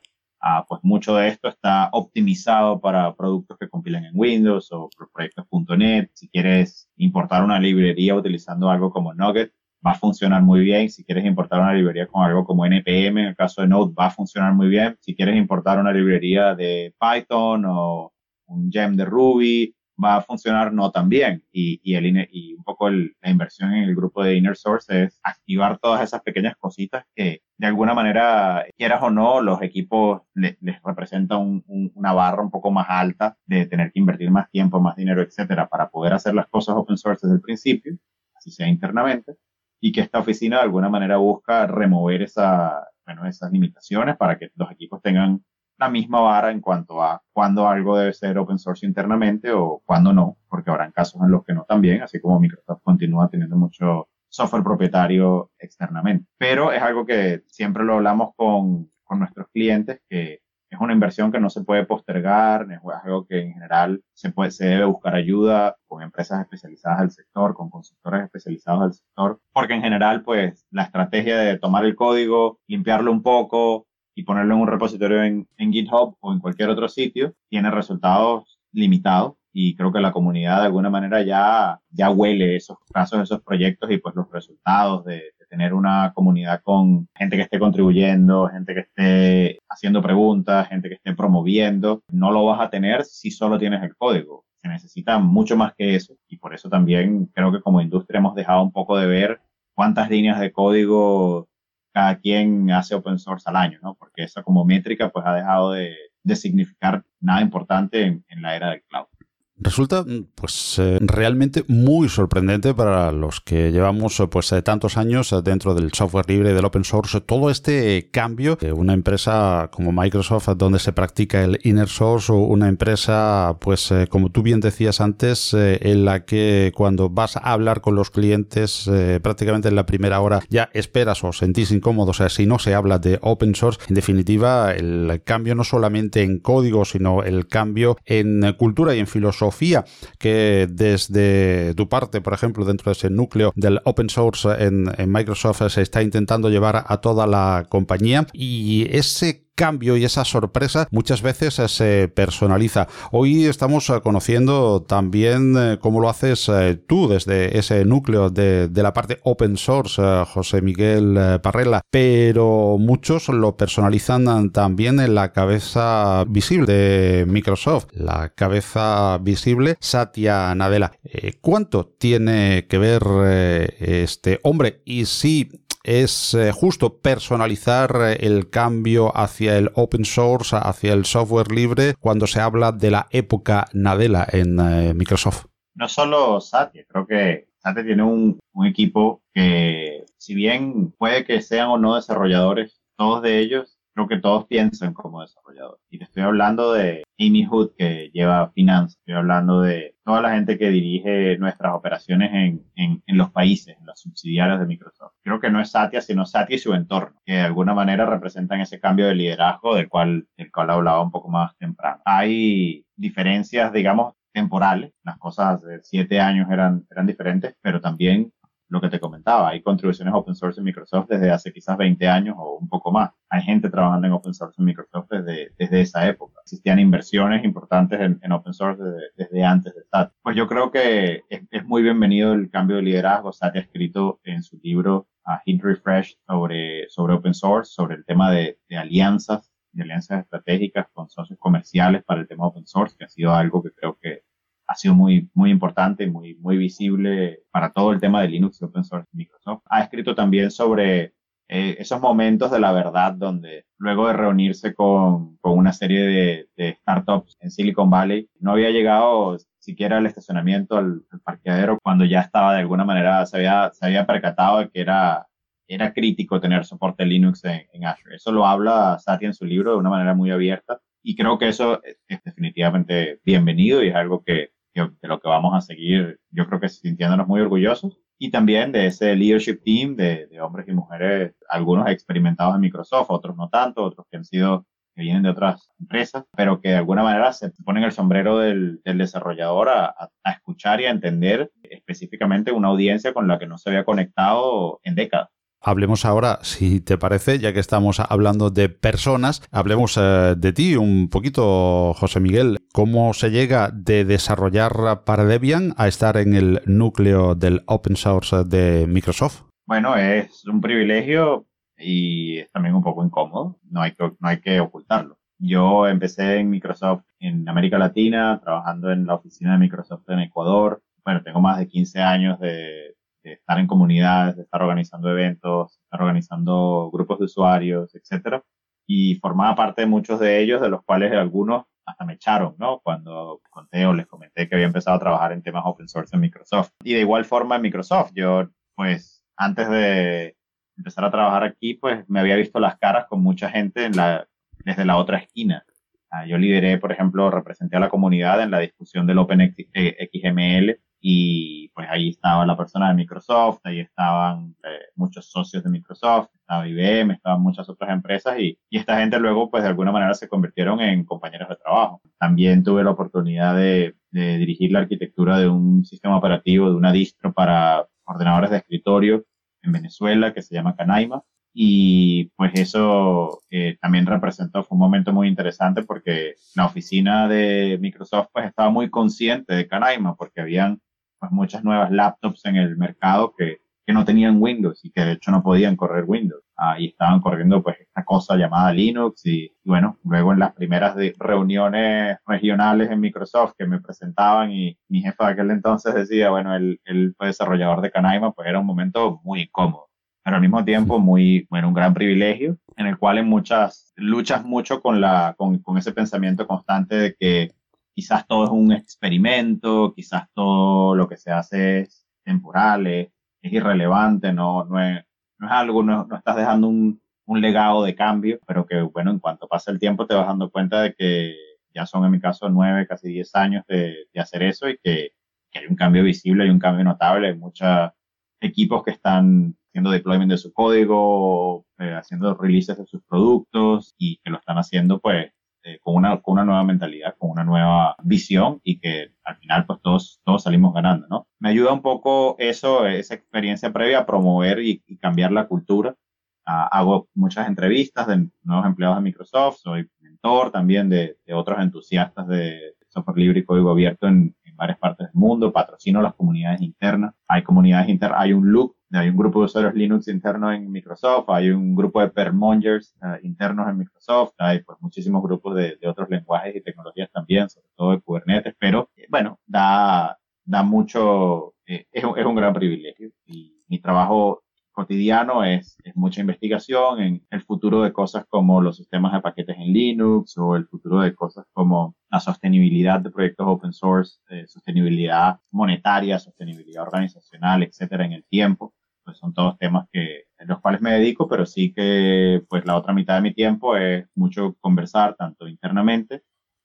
Pues mucho de esto está optimizado para productos que compilan en Windows o proyectos .NET. Si quieres importar una librería utilizando algo como Nugget, va a funcionar muy bien. Si quieres importar una librería con algo como NPM, en el caso de Node, va a funcionar muy bien. Si quieres importar una librería de Python o un gem de Ruby, va a funcionar no tan bien. Y un poco la inversión en el grupo de Inner Source es activar todas esas pequeñas cositas que, de alguna manera, quieras o no, los equipos les representa una barra un poco más alta de tener que invertir más tiempo, más dinero, etcétera, para poder hacer las cosas open source desde el principio, así sea internamente, y que esta oficina de alguna manera busca remover esas limitaciones para que los equipos tengan la misma vara en cuanto a cuándo algo debe ser open source internamente o cuándo no, porque habrán casos en los que no también, así como Microsoft continúa teniendo mucho software propietario externamente. Pero es algo que siempre lo hablamos con nuestros clientes, que es una inversión que no se puede postergar, es algo que en general se debe buscar ayuda con empresas especializadas del sector, con consultores especializados del sector, porque en general pues la estrategia de tomar el código, limpiarlo un poco y ponerlo en un repositorio en GitHub o en cualquier otro sitio tiene resultados limitados. Y creo que la comunidad de alguna manera ya huele esos casos, esos proyectos y pues los resultados de tener una comunidad con gente que esté contribuyendo, gente que esté haciendo preguntas, gente que esté promoviendo. No lo vas a tener si solo tienes el código. Se necesita mucho más que eso. Y por eso también creo que como industria hemos dejado un poco de ver cuántas líneas de código cada quien hace open source al año, ¿no? Porque eso como métrica pues ha dejado de significar nada importante en la era del cloud. Resulta pues realmente muy sorprendente para los que llevamos pues tantos años dentro del software libre y del open source todo este cambio. Una empresa como Microsoft donde se practica el Inner Source, o una empresa pues como tú bien decías antes en la que cuando vas a hablar con los clientes prácticamente en la primera hora ya esperas o sentís incómodo, o sea, si no se habla de open source. En definitiva, el cambio no solamente en código, sino el cambio en cultura y en filosofía, que desde tu parte, por ejemplo, dentro de ese núcleo del open source en Microsoft se está intentando llevar a toda la compañía, y ese cambio y esa sorpresa muchas veces se personaliza. Hoy estamos conociendo también cómo lo haces tú desde ese núcleo de la parte open source, José Miguel Parrella, pero muchos lo personalizan también en la cabeza visible de Microsoft, la cabeza visible Satya Nadella. ¿Cuánto tiene que ver este hombre? Y si es justo personalizar el cambio hacia el open source, hacia el software libre, cuando se habla de la época Nadella en Microsoft. No solo Satya, creo que Satya tiene un equipo que, si bien puede que sean o no desarrolladores, todos de ellos creo que todos piensan como desarrollador. Y te estoy hablando de Amy Hood, que lleva finanzas. Estoy hablando de toda la gente que dirige nuestras operaciones en los países, en las subsidiarias de Microsoft. Creo que no es Satya, sino Satya y su entorno, que de alguna manera representan ese cambio de liderazgo del cual hablaba un poco más temprano. Hay diferencias, digamos, temporales. Las cosas hace 7 años eran diferentes, pero también lo que te comentaba, hay contribuciones open source en Microsoft desde hace quizás 20 años o un poco más. Hay gente trabajando en open source en Microsoft desde esa época. Existían inversiones importantes en open source desde antes de Satya. Pues yo creo que es muy bienvenido el cambio de liderazgo. Satya ha escrito en su libro Hit Refresh sobre open source, sobre el tema de alianzas, de alianzas estratégicas con socios comerciales para el tema open source, que ha sido algo que creo que ha sido muy, muy importante, muy, muy visible para todo el tema de Linux y Open Source de Microsoft. Ha escrito también sobre esos momentos de la verdad donde luego de reunirse con una serie de startups en Silicon Valley, no había llegado siquiera al estacionamiento, al parqueadero, cuando ya estaba de alguna manera, se había percatado de que era crítico tener soporte Linux en Azure. Eso lo habla Satya en su libro de una manera muy abierta. Y creo que eso es definitivamente bienvenido y es algo que de lo que vamos a seguir, yo creo que sintiéndonos muy orgullosos. Y también de ese leadership team de hombres y mujeres, algunos experimentados en Microsoft, otros no tanto, otros que vienen de otras empresas, pero que de alguna manera se ponen el sombrero del desarrollador a escuchar y a entender específicamente una audiencia con la que no se había conectado en décadas. Hablemos ahora, si te parece, ya que estamos hablando de personas, hablemos de ti un poquito, José Miguel. ¿Cómo se llega de desarrollar para Debian a estar en el núcleo del open source de Microsoft? Bueno, es un privilegio y es también un poco incómodo, no hay que ocultarlo. Yo empecé en Microsoft en América Latina, trabajando en la oficina de Microsoft en Ecuador. Bueno, tengo más de 15 años de estar en comunidades, de estar organizando eventos, de estar organizando grupos de usuarios, etcétera. Y formaba parte de muchos de ellos, de los cuales algunos hasta me echaron, ¿no? Cuando conté o les comenté que había empezado a trabajar en temas open source en Microsoft. Y de igual forma en Microsoft. Yo, pues, antes de empezar a trabajar aquí, pues, me había visto las caras con mucha gente desde la otra esquina. Yo lideré, por ejemplo, representé a la comunidad en la discusión del OpenXML, y pues ahí estaba la persona de Microsoft, ahí estaban muchos socios de Microsoft, estaba IBM, estaban muchas otras empresas y esta gente luego pues de alguna manera se convirtieron en compañeros de trabajo. También tuve la oportunidad de dirigir la arquitectura de un sistema operativo, de una distro para ordenadores de escritorio en Venezuela que se llama Canaima y pues eso también fue un momento muy interesante porque la oficina de Microsoft pues estaba muy consciente de Canaima porque habían muchas nuevas laptops en el mercado que no tenían Windows y que de hecho no podían correr Windows. Ahí estaban corriendo pues esta cosa llamada Linux y bueno, luego en las primeras reuniones regionales en Microsoft que me presentaban y mi jefa de aquel entonces decía, bueno, él fue desarrollador de Canaima, pues era un momento muy incómodo, pero al mismo tiempo un gran privilegio en el cual en muchas luchas mucho con ese pensamiento constante de que quizás todo es un experimento, quizás todo lo que se hace es temporal, es irrelevante, no estás dejando un legado de cambio, pero que bueno, en cuanto pasa el tiempo te vas dando cuenta de que ya son en mi caso 9, casi 10 años de hacer eso y que hay un cambio visible, hay un cambio notable, hay muchos equipos que están haciendo deployment de su código, haciendo releases de sus productos y que lo están haciendo pues con una nueva mentalidad, con una nueva visión y que al final pues todos salimos ganando, ¿no? Me ayuda un poco esa experiencia previa a promover y cambiar la cultura. Hago muchas entrevistas de nuevos empleados de Microsoft, soy mentor también de otros entusiastas de software libre y código abierto en varias partes del mundo, patrocino las comunidades internas. Hay comunidades internas, hay un look, hay un grupo de usuarios Linux interno en Microsoft, hay un grupo de permongers internos en Microsoft, hay pues muchísimos grupos de otros lenguajes y tecnologías también, sobre todo de Kubernetes, pero bueno, da mucho, es un gran privilegio y mi trabajo cotidiano es mucha investigación en el futuro de cosas como los sistemas de paquetes en Linux o el futuro de cosas como la sostenibilidad de proyectos open source, sostenibilidad monetaria, sostenibilidad organizacional, etcétera, en el tiempo. pues son todos temas que en los cuales me dedico, pero sí que pues la otra mitad de mi tiempo es mucho conversar, tanto internamente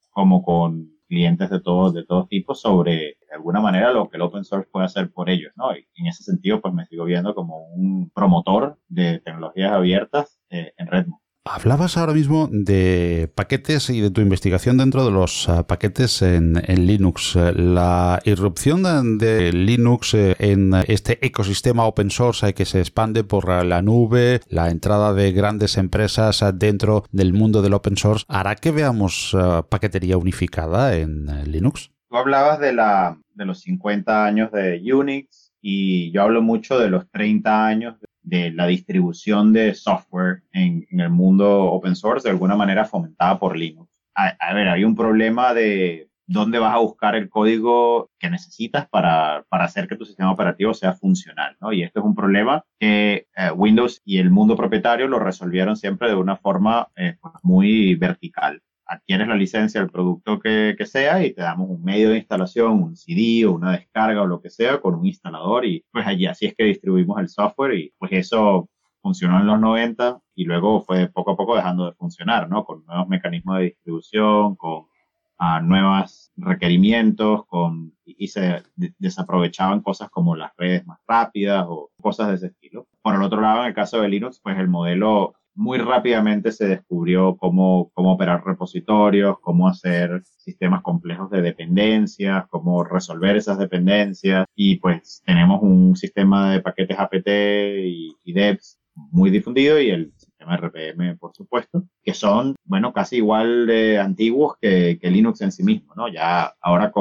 como con clientes de todo tipo sobre, de alguna manera, lo que el open source puede hacer por ellos, ¿no? Y en ese sentido, pues me sigo viendo como un promotor de tecnologías abiertas en Redmond. Hablabas ahora mismo de paquetes y de tu investigación dentro de los paquetes en Linux. La irrupción de Linux en este ecosistema open source que se expande por la nube, la entrada de grandes empresas dentro del mundo del open source, ¿hará que veamos paquetería unificada en Linux? Tú hablabas de los 50 años de Unix y yo hablo mucho de los 30 años de la distribución de software en el mundo open source, de alguna manera fomentada por Linux. A ver, hay un problema de dónde vas a buscar el código que necesitas para hacer que tu sistema operativo sea funcional, ¿no? Y esto es un problema que Windows y el mundo propietario lo resolvieron siempre de una forma muy vertical. Adquieres la licencia del producto que sea y te damos un medio de instalación, un CD o una descarga o lo que sea con un instalador y pues allí así es que distribuimos el software y pues eso funcionó en los 90 y luego fue poco a poco dejando de funcionar, ¿no? Con nuevos mecanismos de distribución, con nuevos requerimientos y se desaprovechaban cosas como las redes más rápidas o cosas de ese estilo. Por el otro lado, en el caso de Linux, pues el modelo muy rápidamente se descubrió cómo operar repositorios, cómo hacer sistemas complejos de dependencias, cómo resolver esas dependencias y pues tenemos un sistema de paquetes apt y devs muy difundido y el sistema RPM, por supuesto, que son, casi igual de antiguos que Linux en sí mismo, ¿no? Ya ahora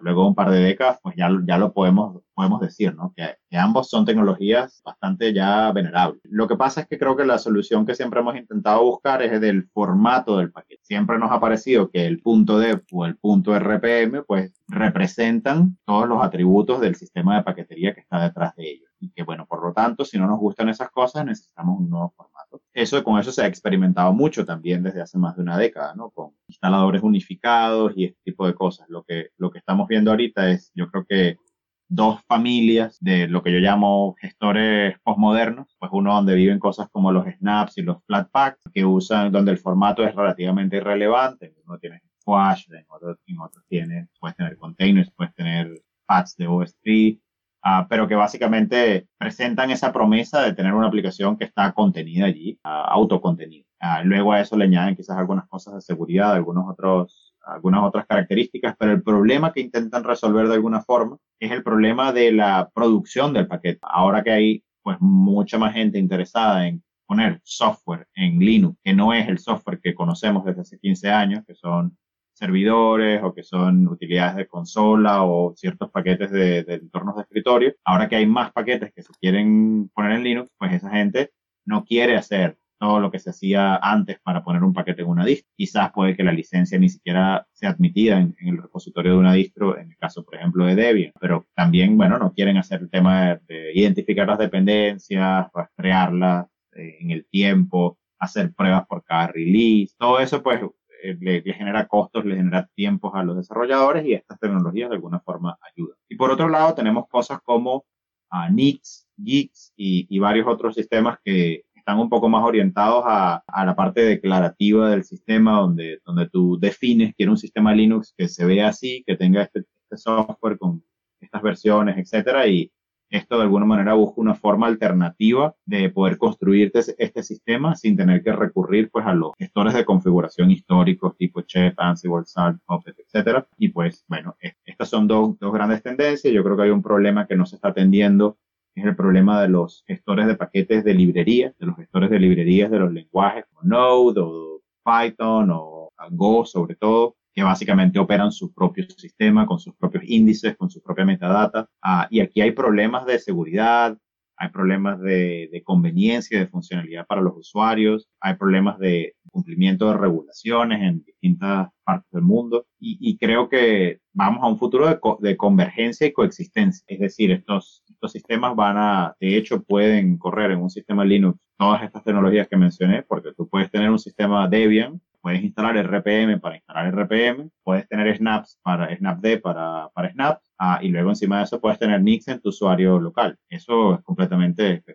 luego un par de décadas, pues ya lo podemos decir, ¿no? Que ambos son tecnologías bastante ya venerables. Lo que pasa es que creo que la solución que siempre hemos intentado buscar es del formato del paquete. Siempre nos ha parecido que el .dev o el .rpm, pues, representan todos los atributos del sistema de paquetería que está detrás de ellos. Y que, por lo tanto, si no nos gustan esas cosas, necesitamos un nuevo formato. Con eso se ha experimentado mucho también desde hace más de una década, ¿no? Con instaladores unificados y este tipo de cosas. Lo que estamos viendo ahorita es, yo creo que dos familias de lo que yo llamo gestores postmodernos, pues uno donde viven cosas como los snaps y los flatpaks, que usan, donde el formato es relativamente irrelevante. Uno tiene squash, en otros puedes tener containers, puedes tener pads de OS3, pero que básicamente presentan esa promesa de tener una aplicación que está contenida allí, autocontenida. Luego a eso le añaden quizás algunas cosas de seguridad, algunas otras características, pero el problema que intentan resolver de alguna forma es el problema de la producción del paquete. Ahora que hay pues mucha más gente interesada en poner software en Linux, que no es el software que conocemos desde hace 15 años, que son servidores o que son utilidades de consola o ciertos paquetes de entornos de escritorio. Ahora que hay más paquetes que se quieren poner en Linux, pues esa gente no quiere hacer todo lo que se hacía antes para poner un paquete en una distro. Quizás puede que la licencia ni siquiera sea admitida en el repositorio de una distro, en el caso, por ejemplo, de Debian. Pero también, no quieren hacer el tema de identificar las dependencias, rastrearlas en el tiempo, hacer pruebas por cada release. Todo eso, pues, le genera costos, le genera tiempos a los desarrolladores y estas tecnologías de alguna forma ayudan. Y por otro lado, tenemos cosas como NICs, GICs y varios otros sistemas que están un poco más orientados a la parte declarativa del sistema, donde tú defines, quiero un sistema Linux que se vea así, que tenga este software con estas versiones, etcétera, y esto de alguna manera busca una forma alternativa de poder construir este sistema sin tener que recurrir pues a los gestores de configuración históricos tipo Chef, Ansible, Salt, Puppet, etcétera. Y pues, estas son dos grandes tendencias. Yo creo que hay un problema que no se está atendiendo, es el problema de los gestores de paquetes de librerías, de los lenguajes como Node o Python o Go, sobre todo, que básicamente operan su propio sistema con sus propios índices, con su propia metadata. Y aquí hay problemas de seguridad, hay problemas de conveniencia, de funcionalidad para los usuarios, hay problemas de cumplimiento de regulaciones en distintas partes del mundo y creo que vamos a un futuro de convergencia y coexistencia. Es decir, estos sistemas de hecho, pueden correr en un sistema Linux todas estas tecnologías que mencioné, porque tú puedes tener un sistema Debian, puedes instalar RPM para instalar RPM, puedes tener snaps para snapd para snaps, y luego encima de eso puedes tener NICs en tu usuario local. Eso es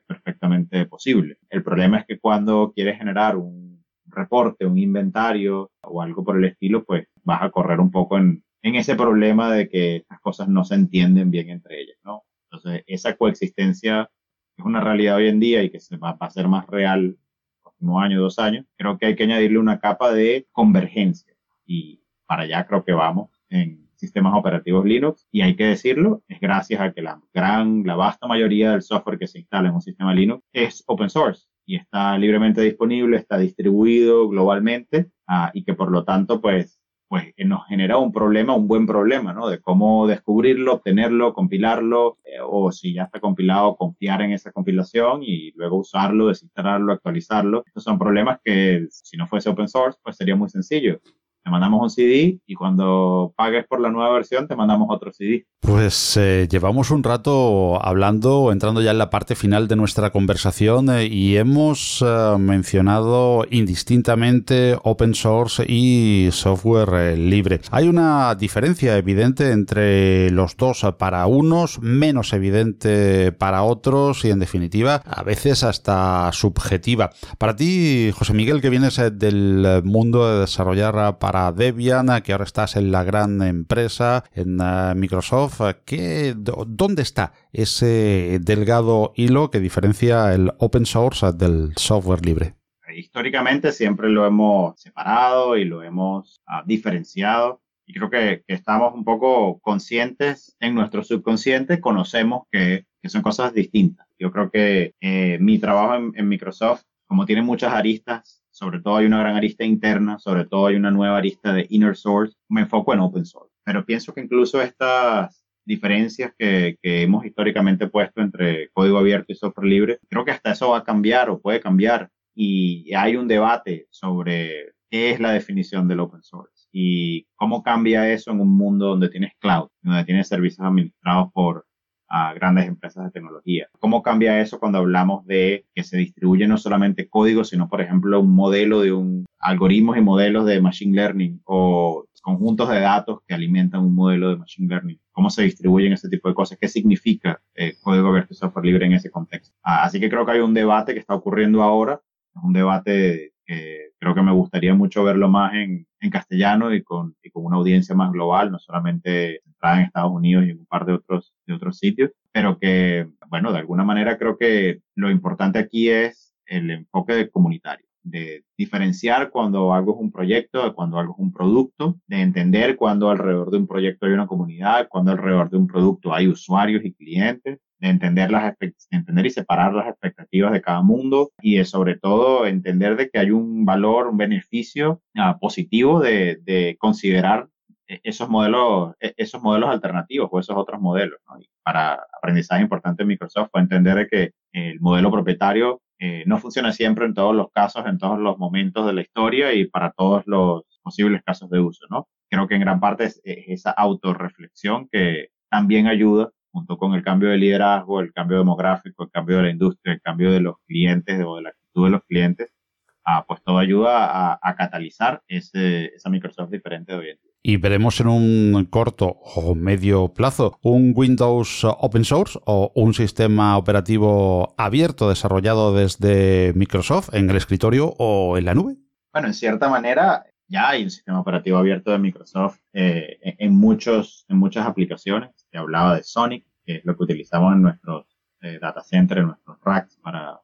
perfectamente posible. El problema es que cuando quieres generar un reporte, un inventario o algo por el estilo, pues vas a correr un poco en ese problema de que estas cosas no se entienden bien entre ellas, ¿no? Entonces, esa coexistencia es una realidad hoy en día y que se va a ser más real el próximo año, 2 años. Creo que hay que añadirle una capa de convergencia y para allá creo que vamos en sistemas operativos Linux, y hay que decirlo, es gracias a que la vasta mayoría del software que se instala en un sistema Linux es open source y está libremente disponible, está distribuido globalmente y que por lo tanto pues nos genera un buen problema, ¿no? De cómo descubrirlo, obtenerlo, compilarlo, o si ya está compilado, confiar en esa compilación y luego usarlo, desinstalarlo, actualizarlo. Estos son problemas que, si no fuese open source, pues sería muy sencillo. Te mandamos un CD y cuando pagues por la nueva versión te mandamos otro CD. Pues llevamos un rato hablando, entrando ya en la parte final de nuestra conversación y hemos mencionado indistintamente open source y software libre. Hay una diferencia evidente entre los dos para unos, menos evidente para otros y en definitiva a veces hasta subjetiva. Para ti, José Miguel, que vienes del mundo de desarrollar para Debian, que ahora estás en la gran empresa, en Microsoft, ¿dónde está ese delgado hilo que diferencia el open source del software libre? Históricamente siempre lo hemos separado y lo hemos diferenciado. Y creo que estamos un poco conscientes, en nuestro subconsciente conocemos que son cosas distintas. Yo creo que mi trabajo en Microsoft, como tiene muchas aristas, sobre todo hay una gran arista interna, sobre todo hay una nueva arista de inner source, me enfoco en open source. Pero pienso que incluso estas diferencias que hemos históricamente puesto entre código abierto y software libre, creo que hasta eso va a cambiar o puede cambiar. Y hay un debate sobre qué es la definición del open source y cómo cambia eso en un mundo donde tienes cloud, donde tienes servicios administrados por grandes empresas de tecnología. ¿Cómo cambia eso cuando hablamos de que se distribuye no solamente código, sino, por ejemplo, un modelo de algoritmos y modelos de Machine Learning o conjuntos de datos que alimentan un modelo de Machine Learning? ¿Cómo se distribuyen ese tipo de cosas? ¿Qué significa código abierto y software libre en ese contexto? Así que creo que hay un debate que está ocurriendo ahora. Es un debate que creo que me gustaría mucho verlo más en castellano y con una audiencia más global, no solamente centrada en Estados Unidos y en un par de otros sitios, pero que, bueno, de alguna manera creo que lo importante aquí es el enfoque comunitario, de diferenciar cuando algo es un proyecto, cuando algo es un producto, de entender cuando alrededor de un proyecto hay una comunidad, cuando alrededor de un producto hay usuarios y clientes, de entender y separar las expectativas de cada mundo y de, sobre todo, entender de que hay un valor, un beneficio positivo de considerar esos modelos alternativos o esos otros modelos, ¿no? Y para aprendizaje importante en Microsoft fue entender de que el modelo propietario no funciona siempre en todos los casos, en todos los momentos de la historia y para todos los posibles casos de uso, ¿no? Creo que en gran parte es esa autorreflexión que también ayuda junto con el cambio de liderazgo, el cambio demográfico, el cambio de la industria, el cambio de los clientes o de la actitud de los clientes, pues todo ayuda a catalizar esa Microsoft diferente de hoy en día. Y veremos en un corto o medio plazo un Windows open source o un sistema operativo abierto desarrollado desde Microsoft en el escritorio o en la nube. Bueno, en cierta manera ya hay un sistema operativo abierto de Microsoft en muchas aplicaciones. Te hablaba de Sonic, que es lo que utilizamos en nuestros data centers, en nuestros racks para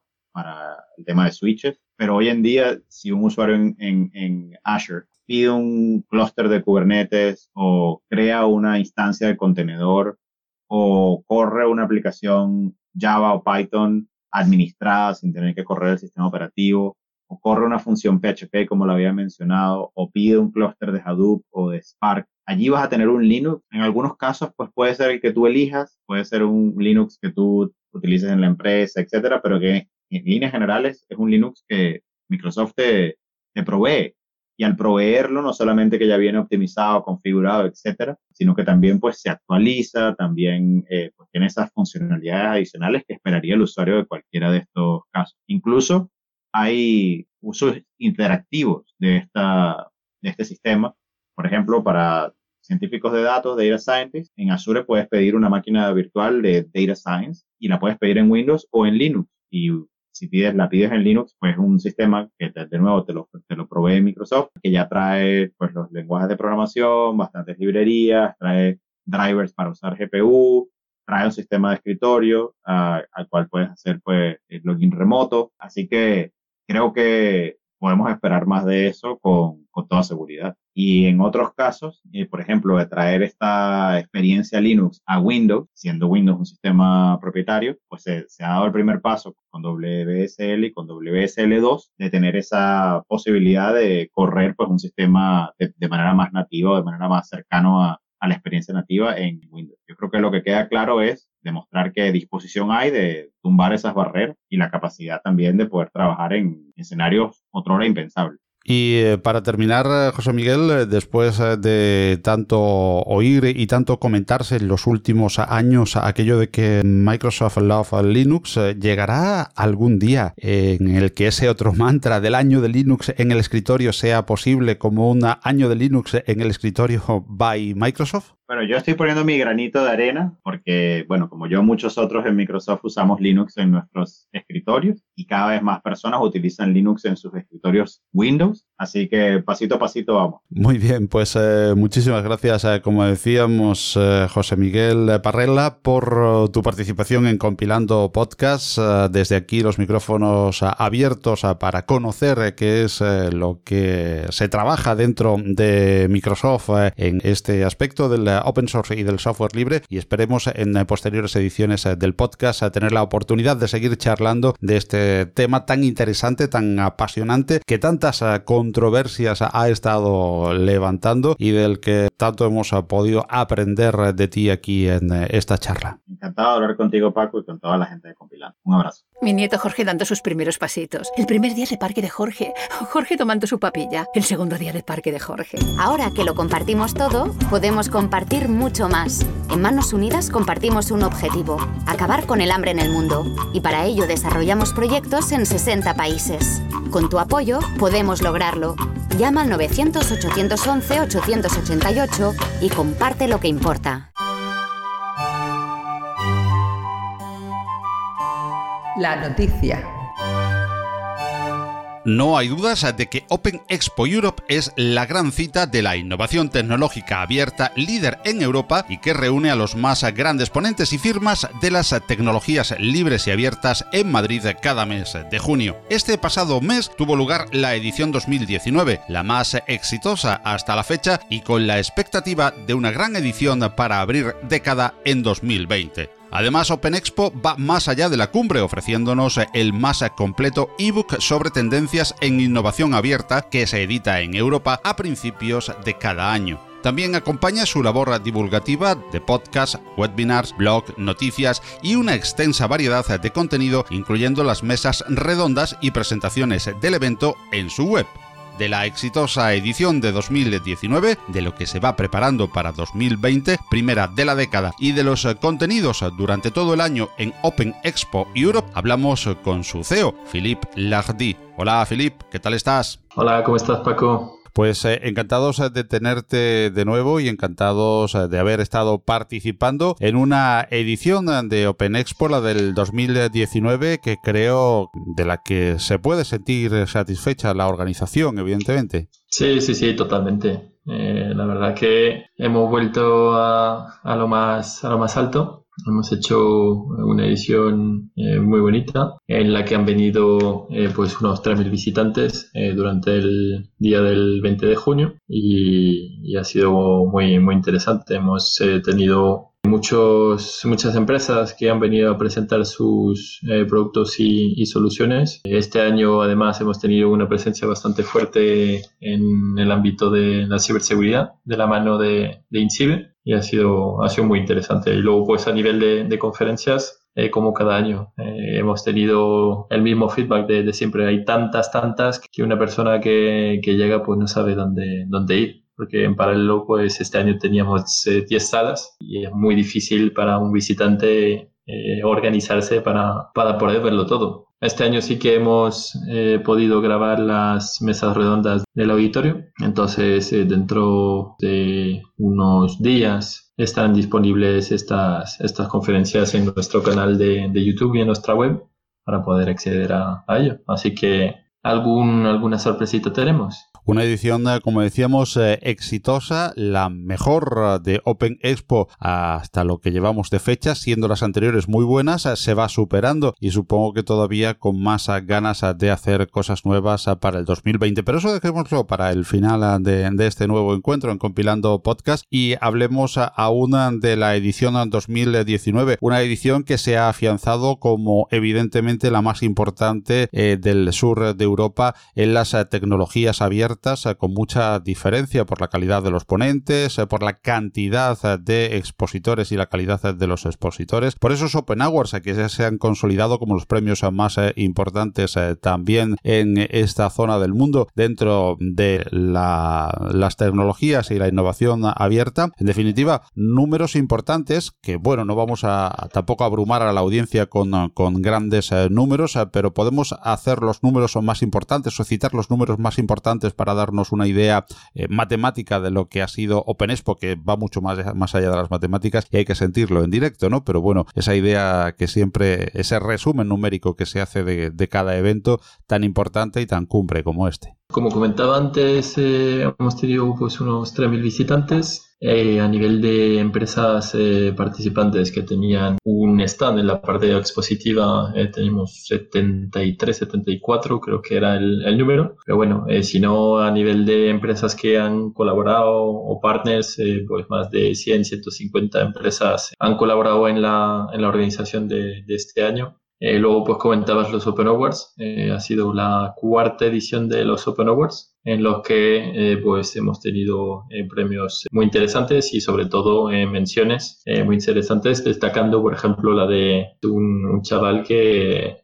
el tema de switches. Pero hoy en día, si un usuario en Azure pide un clúster de Kubernetes o crea una instancia de contenedor o corre una aplicación Java o Python administrada sin tener que correr el sistema operativo o corre una función PHP, como lo había mencionado, o pide un clúster de Hadoop o de Spark, allí vas a tener un Linux. En algunos casos, pues puede ser el que tú elijas, puede ser un Linux que tú utilices en la empresa, etcétera, pero que en líneas generales es un Linux que Microsoft te provee. Y al proveerlo, no solamente que ya viene optimizado, configurado, etcétera, sino que también pues se actualiza, también pues, tiene esas funcionalidades adicionales que esperaría el usuario de cualquiera de estos casos. Incluso hay usos interactivos de este sistema, por ejemplo, para científicos de datos, data scientists. En Azure puedes pedir una máquina virtual de data science y la puedes pedir en Windows o en Linux. Y si la pides en Linux, pues es un sistema que de nuevo te lo provee Microsoft, que ya trae pues los lenguajes de programación, bastantes librerías, trae drivers para usar GPU, trae un sistema de escritorio al cual puedes hacer pues el login remoto. Así que creo que podemos esperar más de eso con toda seguridad. Y en otros casos, por ejemplo, de traer esta experiencia Linux a Windows, siendo Windows un sistema propietario, pues se ha dado el primer paso con WSL y con WSL2 de tener esa posibilidad de correr pues un sistema de manera más nativa, de manera más cercano a la experiencia nativa en Windows. Yo creo que lo que queda claro es demostrar qué disposición hay de tumbar esas barreras y la capacidad también de poder trabajar en escenarios otrora impensables. Y para terminar, José Miguel, después de tanto oír y tanto comentarse en los últimos años aquello de que Microsoft Love Linux, ¿llegará algún día en el que ese otro mantra del año de Linux en el escritorio sea posible como un año de Linux en el escritorio by Microsoft? Bueno, yo estoy poniendo mi granito de arena porque, bueno, como yo, muchos otros en Microsoft usamos Linux en nuestros escritorios y cada vez más personas utilizan Linux en sus escritorios Windows. Así que pasito a pasito vamos. Muy bien, pues muchísimas gracias, como decíamos, José Miguel Parrella, por tu participación en Compilando Podcast. Desde aquí los micrófonos abiertos para conocer qué es lo que se trabaja dentro de Microsoft en este aspecto del open source y del software libre, y esperemos en posteriores ediciones del podcast tener la oportunidad de seguir charlando de este tema tan interesante, tan apasionante, que tantas controversias ha estado levantando y del que tanto hemos podido aprender de ti aquí en esta charla. Encantado de hablar contigo, Paco, y con toda la gente de Compilando. Un abrazo. Mi nieto Jorge dando sus primeros pasitos. El primer día de parque de Jorge. Jorge tomando su papilla. El segundo día de parque de Jorge. Ahora que lo compartimos todo, podemos compartir mucho más. En Manos Unidas compartimos un objetivo: acabar con el hambre en el mundo. Y para ello desarrollamos proyectos en 60 países. Con tu apoyo podemos lograrlo. Llama al 900-811-888 y comparte lo que importa. La noticia. No hay dudas de que Open Expo Europe es la gran cita de la innovación tecnológica abierta, líder en Europa y que reúne a los más grandes ponentes y firmas de las tecnologías libres y abiertas en Madrid cada mes de junio. Este pasado mes tuvo lugar la edición 2019, la más exitosa hasta la fecha y con la expectativa de una gran edición para abrir década en 2020. Además, Open Expo va más allá de la cumbre, ofreciéndonos el más completo ebook sobre tendencias en innovación abierta que se edita en Europa a principios de cada año. También acompaña su labor divulgativa de podcasts, webinars, blogs, noticias y una extensa variedad de contenido, incluyendo las mesas redondas y presentaciones del evento en su web. De la exitosa edición de 2019, de lo que se va preparando para 2020, primera de la década, y de los contenidos durante todo el año en Open Expo Europe, hablamos con su CEO, Philippe Lardy. Hola, Philippe, ¿qué tal estás? Hola, ¿cómo estás, Paco? Pues encantados de tenerte de nuevo y encantados de haber estado participando en una edición de Open Expo, la del 2019, que creo de la que se puede sentir satisfecha la organización, evidentemente. Sí, totalmente. La verdad que hemos vuelto a lo más alto. Hemos hecho una edición muy bonita en la que han venido pues unos 3.000 visitantes durante el día del 20 de junio y ha sido muy, muy interesante. Hemos tenido muchas empresas que han venido a presentar sus productos y soluciones. Este año, además, hemos tenido una presencia bastante fuerte en el ámbito de la ciberseguridad, de la mano de INCIBE, y ha sido muy interesante. Y luego, pues, a nivel de conferencias, como cada año, hemos tenido el mismo feedback de siempre. Hay tantas que una persona que llega pues no sabe dónde ir. Porque en paralelo, pues este año teníamos 10 salas y es muy difícil para un visitante organizarse para poder verlo todo. Este año sí que hemos podido grabar las mesas redondas del auditorio, entonces dentro de unos días están disponibles estas conferencias en nuestro canal de YouTube y en nuestra web para poder acceder a ello. Así que alguna sorpresita tenemos. Una edición, como decíamos, exitosa, la mejor de Open Expo hasta lo que llevamos de fecha, siendo las anteriores muy buenas, se va superando y supongo que todavía con más ganas de hacer cosas nuevas para el 2020. Pero eso dejémoslo para el final de este nuevo encuentro en Compilando Podcast y hablemos aún de la edición 2019, una edición que se ha afianzado como evidentemente la más importante del sur de Europa en las tecnologías abiertas, con mucha diferencia por la calidad de los ponentes, por la cantidad de expositores y la calidad de los expositores. Por esos Open Awards que ya se han consolidado como los premios más importantes también en esta zona del mundo dentro de las tecnologías y la innovación abierta. En definitiva, números importantes que, bueno, no vamos a tampoco abrumar a la audiencia con grandes números, pero podemos hacer los números más importantes o citar los números más importantes para darnos una idea matemática de lo que ha sido Open Expo, que va mucho más allá de las matemáticas y hay que sentirlo en directo, ¿no? Pero bueno, esa idea que siempre, ese resumen numérico que se hace de cada evento tan importante y tan cumbre como este. Como comentaba antes, hemos tenido pues unos 3.000 visitantes. A nivel de empresas participantes que tenían un stand en la parte expositiva, tenemos 73, 74, creo que era el número. Pero bueno, si no, a nivel de empresas que han colaborado o partners, pues más de 100, 150 empresas han colaborado en la organización de este año. Luego pues comentabas los Open Awards, ha sido la cuarta edición de los Open Awards en los que pues hemos tenido premios muy interesantes y sobre todo menciones muy interesantes, destacando por ejemplo la de un chaval que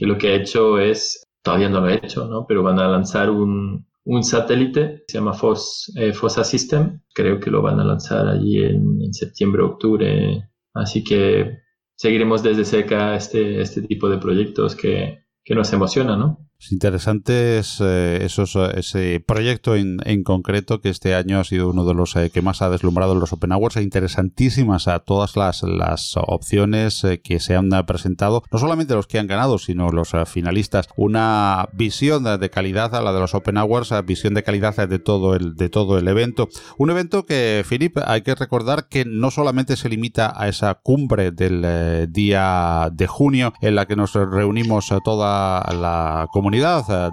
lo que ha hecho es, todavía no lo ha hecho, ¿no? Pero van a lanzar un satélite, se llama FOSA System, creo que lo van a lanzar allí en septiembre, octubre, así que seguiremos desde cerca este tipo de proyectos que nos emocionan, ¿no? Interesantes ese proyecto en concreto que este año ha sido uno de los que más ha deslumbrado en los Open Awards. Interesantísimas a todas las opciones que se han presentado, no solamente los que han ganado sino los finalistas. Una visión de calidad a la de los Open Awards, visión de calidad de todo el evento. Un evento que, Philippe, hay que recordar que no solamente se limita a esa cumbre del día de junio en la que nos reunimos toda la comunidad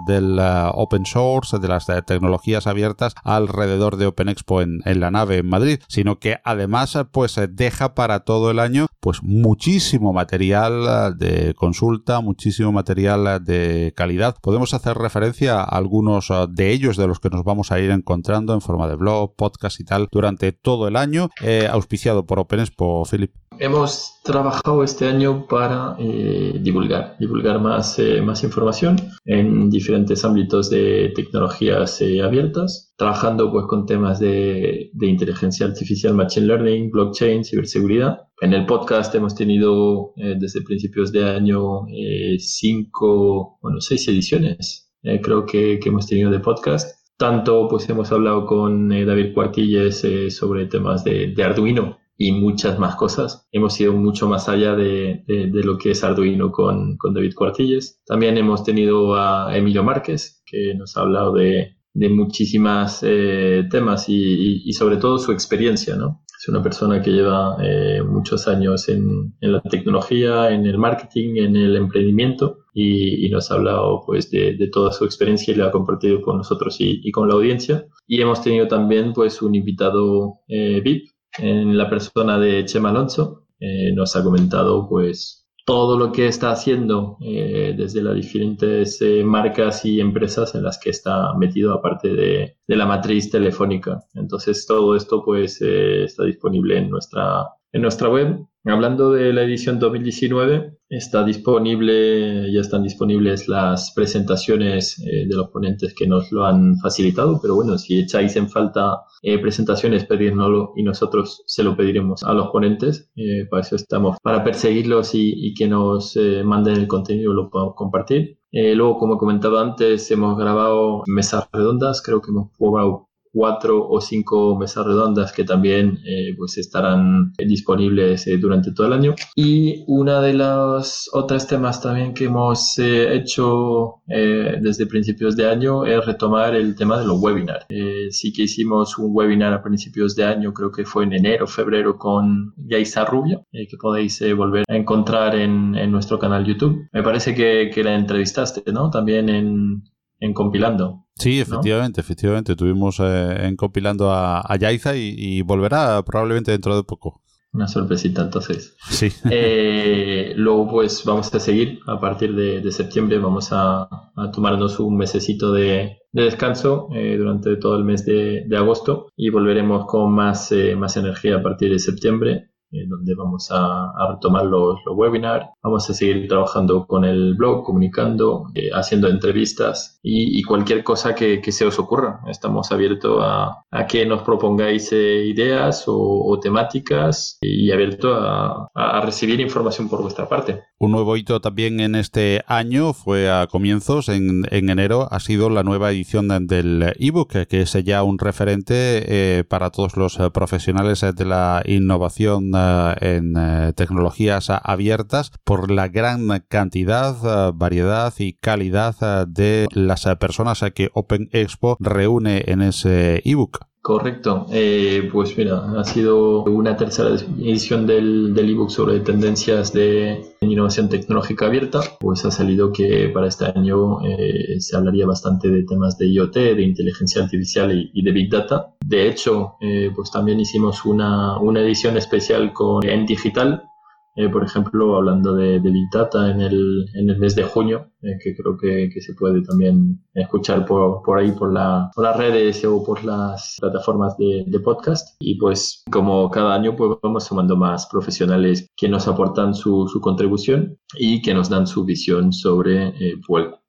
del open source, de las tecnologías abiertas alrededor de Open Expo en la nave en Madrid, sino que además pues deja para todo el año pues muchísimo material de consulta, muchísimo material de calidad. Podemos hacer referencia a algunos de ellos de los que nos vamos a ir encontrando en forma de blog, podcast y tal durante todo el año, auspiciado por Open Expo, Philippe. Hemos trabajado este año para divulgar más información en diferentes ámbitos de tecnologías abiertas, trabajando pues con temas de inteligencia artificial, machine learning, blockchain, ciberseguridad. En el podcast hemos tenido desde principios de año 6 ediciones, creo que hemos tenido de podcast. Tanto pues hemos hablado con David Cuartilles sobre temas de Arduino y muchas más cosas. Hemos ido mucho más allá de lo que es Arduino con David Cuartilles. También hemos tenido a Emilio Márquez, que nos ha hablado de muchísimas temas y sobre todo su experiencia, ¿no? Es una persona que lleva muchos años en la tecnología, en el marketing, en el emprendimiento y nos ha hablado pues de toda su experiencia y la ha compartido con nosotros y con la audiencia. Y hemos tenido también pues un invitado VIP, en la persona de Chema Alonso, nos ha comentado pues todo lo que está haciendo desde las diferentes marcas y empresas en las que está metido, aparte de la matriz telefónica. Entonces todo esto pues está disponible en nuestra En nuestra web, hablando de la edición 2019, ya están disponibles las presentaciones de los ponentes que nos lo han facilitado, pero bueno, si echáis en falta presentaciones, pedírnoslo y nosotros se lo pediremos a los ponentes. Para eso estamos, para perseguirlos y que nos manden el contenido y lo podamos compartir. Luego, como he comentado antes, hemos grabado mesas redondas, creo que hemos jugado 4 o 5 mesas redondas que también pues estarán disponibles durante todo el año. Y una de las otras temas también que hemos hecho desde principios de año es retomar el tema de los webinars. Sí que hicimos un webinar a principios de año, creo que fue en enero o febrero, con Yaisa Rubio, que podéis volver a encontrar en nuestro canal YouTube. Me parece que la entrevistaste, ¿no? También en Compilando. Sí, efectivamente. Tuvimos en Compilando a Yaiza y volverá probablemente dentro de poco. Una sorpresita, entonces. Sí. Luego, pues, vamos a seguir. A partir de septiembre vamos a tomarnos un mesecito de descanso durante todo el mes de agosto y volveremos con más energía a partir de septiembre, donde vamos a retomar los webinars. Vamos a seguir trabajando con el blog, comunicando, haciendo entrevistas y cualquier cosa que se os ocurra. Estamos abiertos a que nos propongáis ideas o temáticas y abiertos a recibir información por vuestra parte. Un nuevo hito también en este año fue a comienzos, en enero, ha sido la nueva edición del ebook, que es ya un referente para todos los profesionales de la innovación en tecnologías abiertas, por la gran cantidad, variedad y calidad de las personas que Open Expo reúne en ese ebook. Correcto. Pues mira, ha sido una tercera edición del ebook sobre tendencias de innovación tecnológica abierta. Pues ha salido que para este año se hablaría bastante de temas de IoT, de inteligencia artificial y de Big Data. De hecho, pues también hicimos una edición especial en digital. Por ejemplo, hablando de Big Data en el mes de junio, que creo que se puede también escuchar por ahí, por las redes o por las plataformas de podcast. Y pues como cada año, pues vamos sumando más profesionales que nos aportan su contribución y que nos dan su visión sobre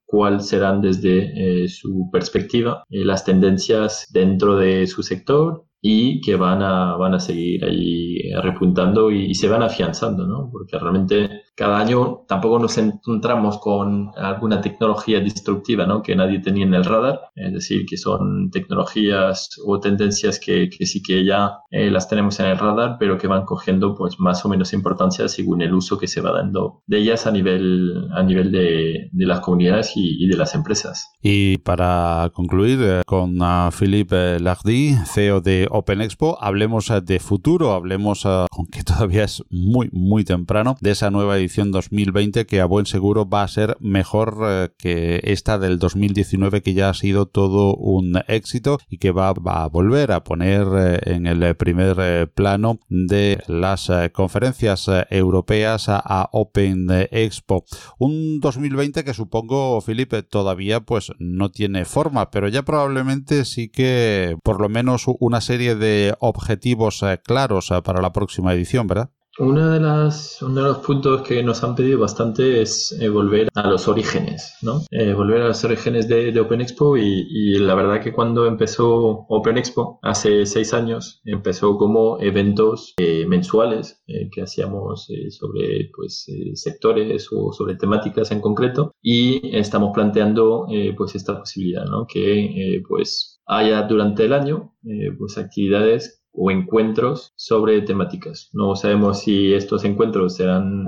cuáles serán desde su perspectiva las tendencias dentro de su sector, y que van a seguir ahí repuntando y se van afianzando, ¿no? Porque realmente cada año tampoco nos encontramos con alguna tecnología disruptiva, ¿no?, que nadie tenía en el radar. Es decir, que son tecnologías o tendencias que sí que ya las tenemos en el radar, pero que van cogiendo pues más o menos importancia según el uso que se va dando de ellas a nivel de las comunidades y de las empresas. Y para concluir con Philippe Lardy, CEO de Open Expo, hablemos de futuro, hablemos, aunque todavía es muy, muy temprano, de esa nueva edición 2020 que a buen seguro va a ser mejor que esta del 2019, que ya ha sido todo un éxito y que va a volver a poner en el primer plano de las conferencias europeas a Open Expo. Un 2020 que supongo, Felipe, todavía pues no tiene forma, pero ya probablemente sí que por lo menos una serie de objetivos claros para la próxima edición, ¿verdad? Uno de los puntos que nos han pedido bastante es volver a los orígenes, ¿no? Volver a los orígenes de Open Expo y la verdad que cuando empezó Open Expo, hace 6 años, empezó como eventos mensuales que hacíamos sobre pues sectores o sobre temáticas en concreto, y estamos planteando pues esta posibilidad, ¿no?, que pues haya durante el año pues actividades o encuentros sobre temáticas. No sabemos si estos encuentros serán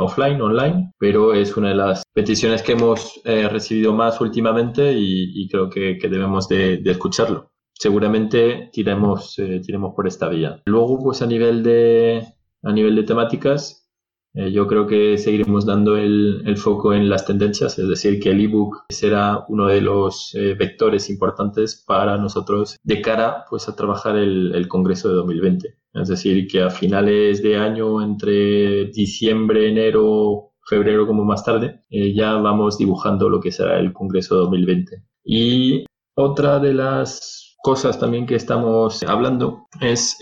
offline, online, pero es una de las peticiones que hemos recibido más últimamente y creo que debemos de escucharlo. Seguramente tiremos por esta vía. Luego, pues a nivel de temáticas, yo creo que seguiremos dando el foco en las tendencias, es decir, que el ebook será uno de los vectores importantes para nosotros de cara pues a trabajar el Congreso de 2020. Es decir, que a finales de año, entre diciembre, enero, febrero como más tarde, ya vamos dibujando lo que será el Congreso de 2020. Y otra de las cosas también que estamos hablando es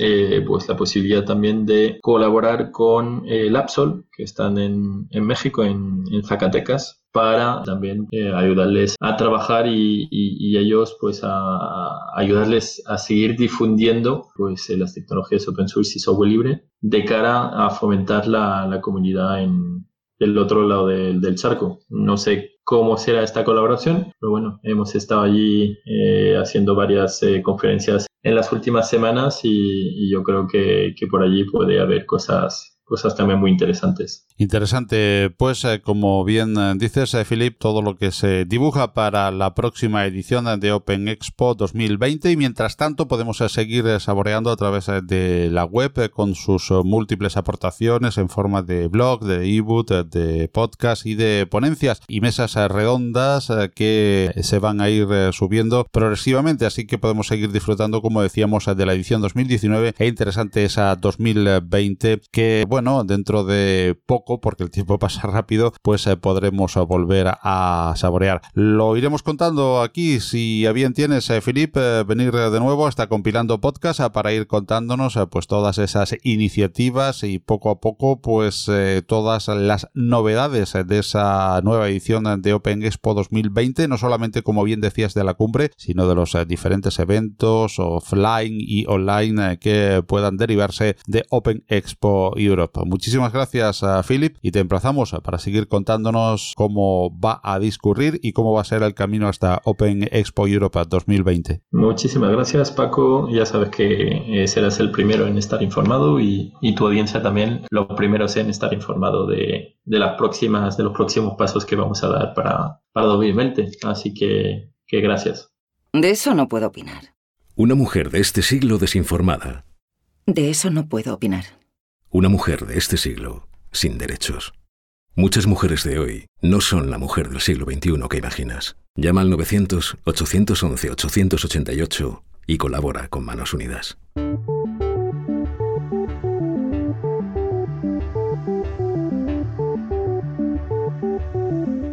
pues la posibilidad también de colaborar con Labsol, que están en México, en Zacatecas, para también ayudarles a trabajar y ellos pues a ayudarles a seguir difundiendo pues las tecnologías open source y software libre de cara a fomentar la comunidad del otro lado del charco. No sé cómo será esta colaboración, pero bueno, hemos estado allí haciendo varias conferencias en las últimas semanas y yo creo que por allí puede haber cosas también muy interesantes. Interesante. Pues como bien dices, Philippe, todo lo que se dibuja para la próxima edición de Open Expo 2020, y mientras tanto podemos seguir saboreando a través de la web con sus múltiples aportaciones en forma de blog, de ebook, de podcast y de ponencias y mesas redondas que se van a ir subiendo progresivamente, así que podemos seguir disfrutando, como decíamos, de la edición 2019 e interesante esa 2020 que, bueno, dentro de poco, porque el tiempo pasa rápido, pues podremos volver a saborear. Lo iremos contando aquí, si a bien tienes, Philippe, venir de nuevo hasta Compilando Podcast para ir contándonos pues todas esas iniciativas y poco a poco pues todas las novedades de esa nueva edición de Open Expo 2020, no solamente, como bien decías, de la cumbre, sino de los diferentes eventos offline y online que puedan derivarse de Open Expo Europe. Muchísimas gracias a Philip y te emplazamos para seguir contándonos cómo va a discurrir y cómo va a ser el camino hasta Open Expo Europe 2020. Muchísimas gracias, Paco. Ya sabes que serás el primero en estar informado y tu audiencia también los primeros en estar informado de los próximos pasos que vamos a dar para 2020. Así que gracias. De eso no puedo opinar. Una mujer de este siglo desinformada. De eso no puedo opinar. Una mujer de este siglo, sin derechos. Muchas mujeres de hoy no son la mujer del siglo XXI que imaginas. Llama al 900-811-888 y colabora con Manos Unidas.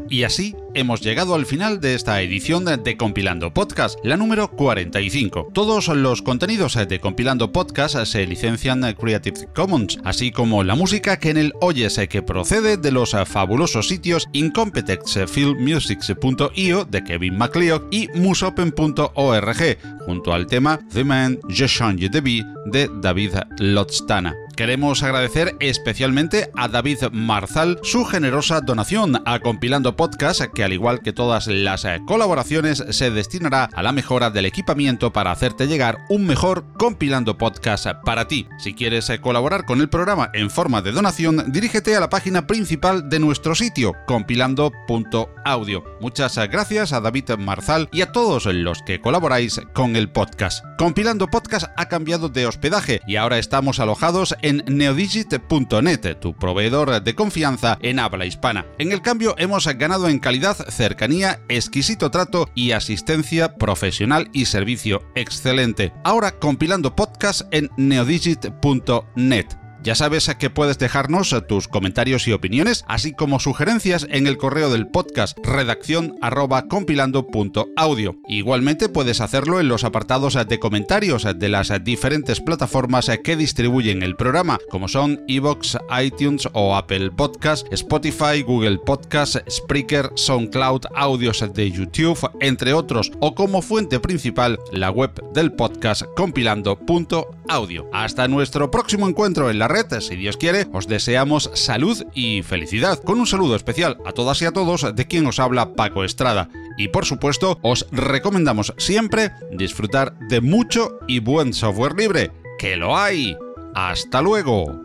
Y así hemos llegado al final de esta edición de Compilando Podcast, la número 45. Todos los contenidos de Compilando Podcast se licencian Creative Commons, así como la música que en él oyes, que procede de los fabulosos sitios incompetexfilmmusic.io de Kevin MacLeod y musopen.org, junto al tema The Man Je Change de Vie de David Lodstana. Queremos agradecer especialmente a David Marzal su generosa donación a Compilando Podcast, que al igual que todas las colaboraciones se destinará a la mejora del equipamiento para hacerte llegar un mejor Compilando Podcast para ti. Si quieres colaborar con el programa en forma de donación, dirígete a la página principal de nuestro sitio, compilando.audio. Muchas gracias a David Marzal y a todos los que colaboráis con el podcast. Compilando Podcast ha cambiado de hospedaje y ahora estamos alojados en neodigit.net, tu proveedor de confianza en habla hispana. En el cambio hemos ganado en calidad, cercanía, exquisito trato y asistencia profesional y servicio excelente. Ahora Compilando Podcast en neodigit.net. Ya sabes que puedes dejarnos tus comentarios y opiniones, así como sugerencias en el correo del podcast, redaccion@compilando.audio. Igualmente puedes hacerlo en los apartados de comentarios de las diferentes plataformas que distribuyen el programa, como son iVoox, iTunes o Apple Podcast, Spotify, Google Podcast, Spreaker, SoundCloud, audios de YouTube, entre otros, o como fuente principal la web del podcast, compilando.audio. Hasta nuestro próximo encuentro en la red, si Dios quiere, os deseamos salud y felicidad, con un saludo especial a todas y a todos de quien os habla, Paco Estrada. Y por supuesto, os recomendamos siempre disfrutar de mucho y buen software libre, que lo hay. ¡Hasta luego!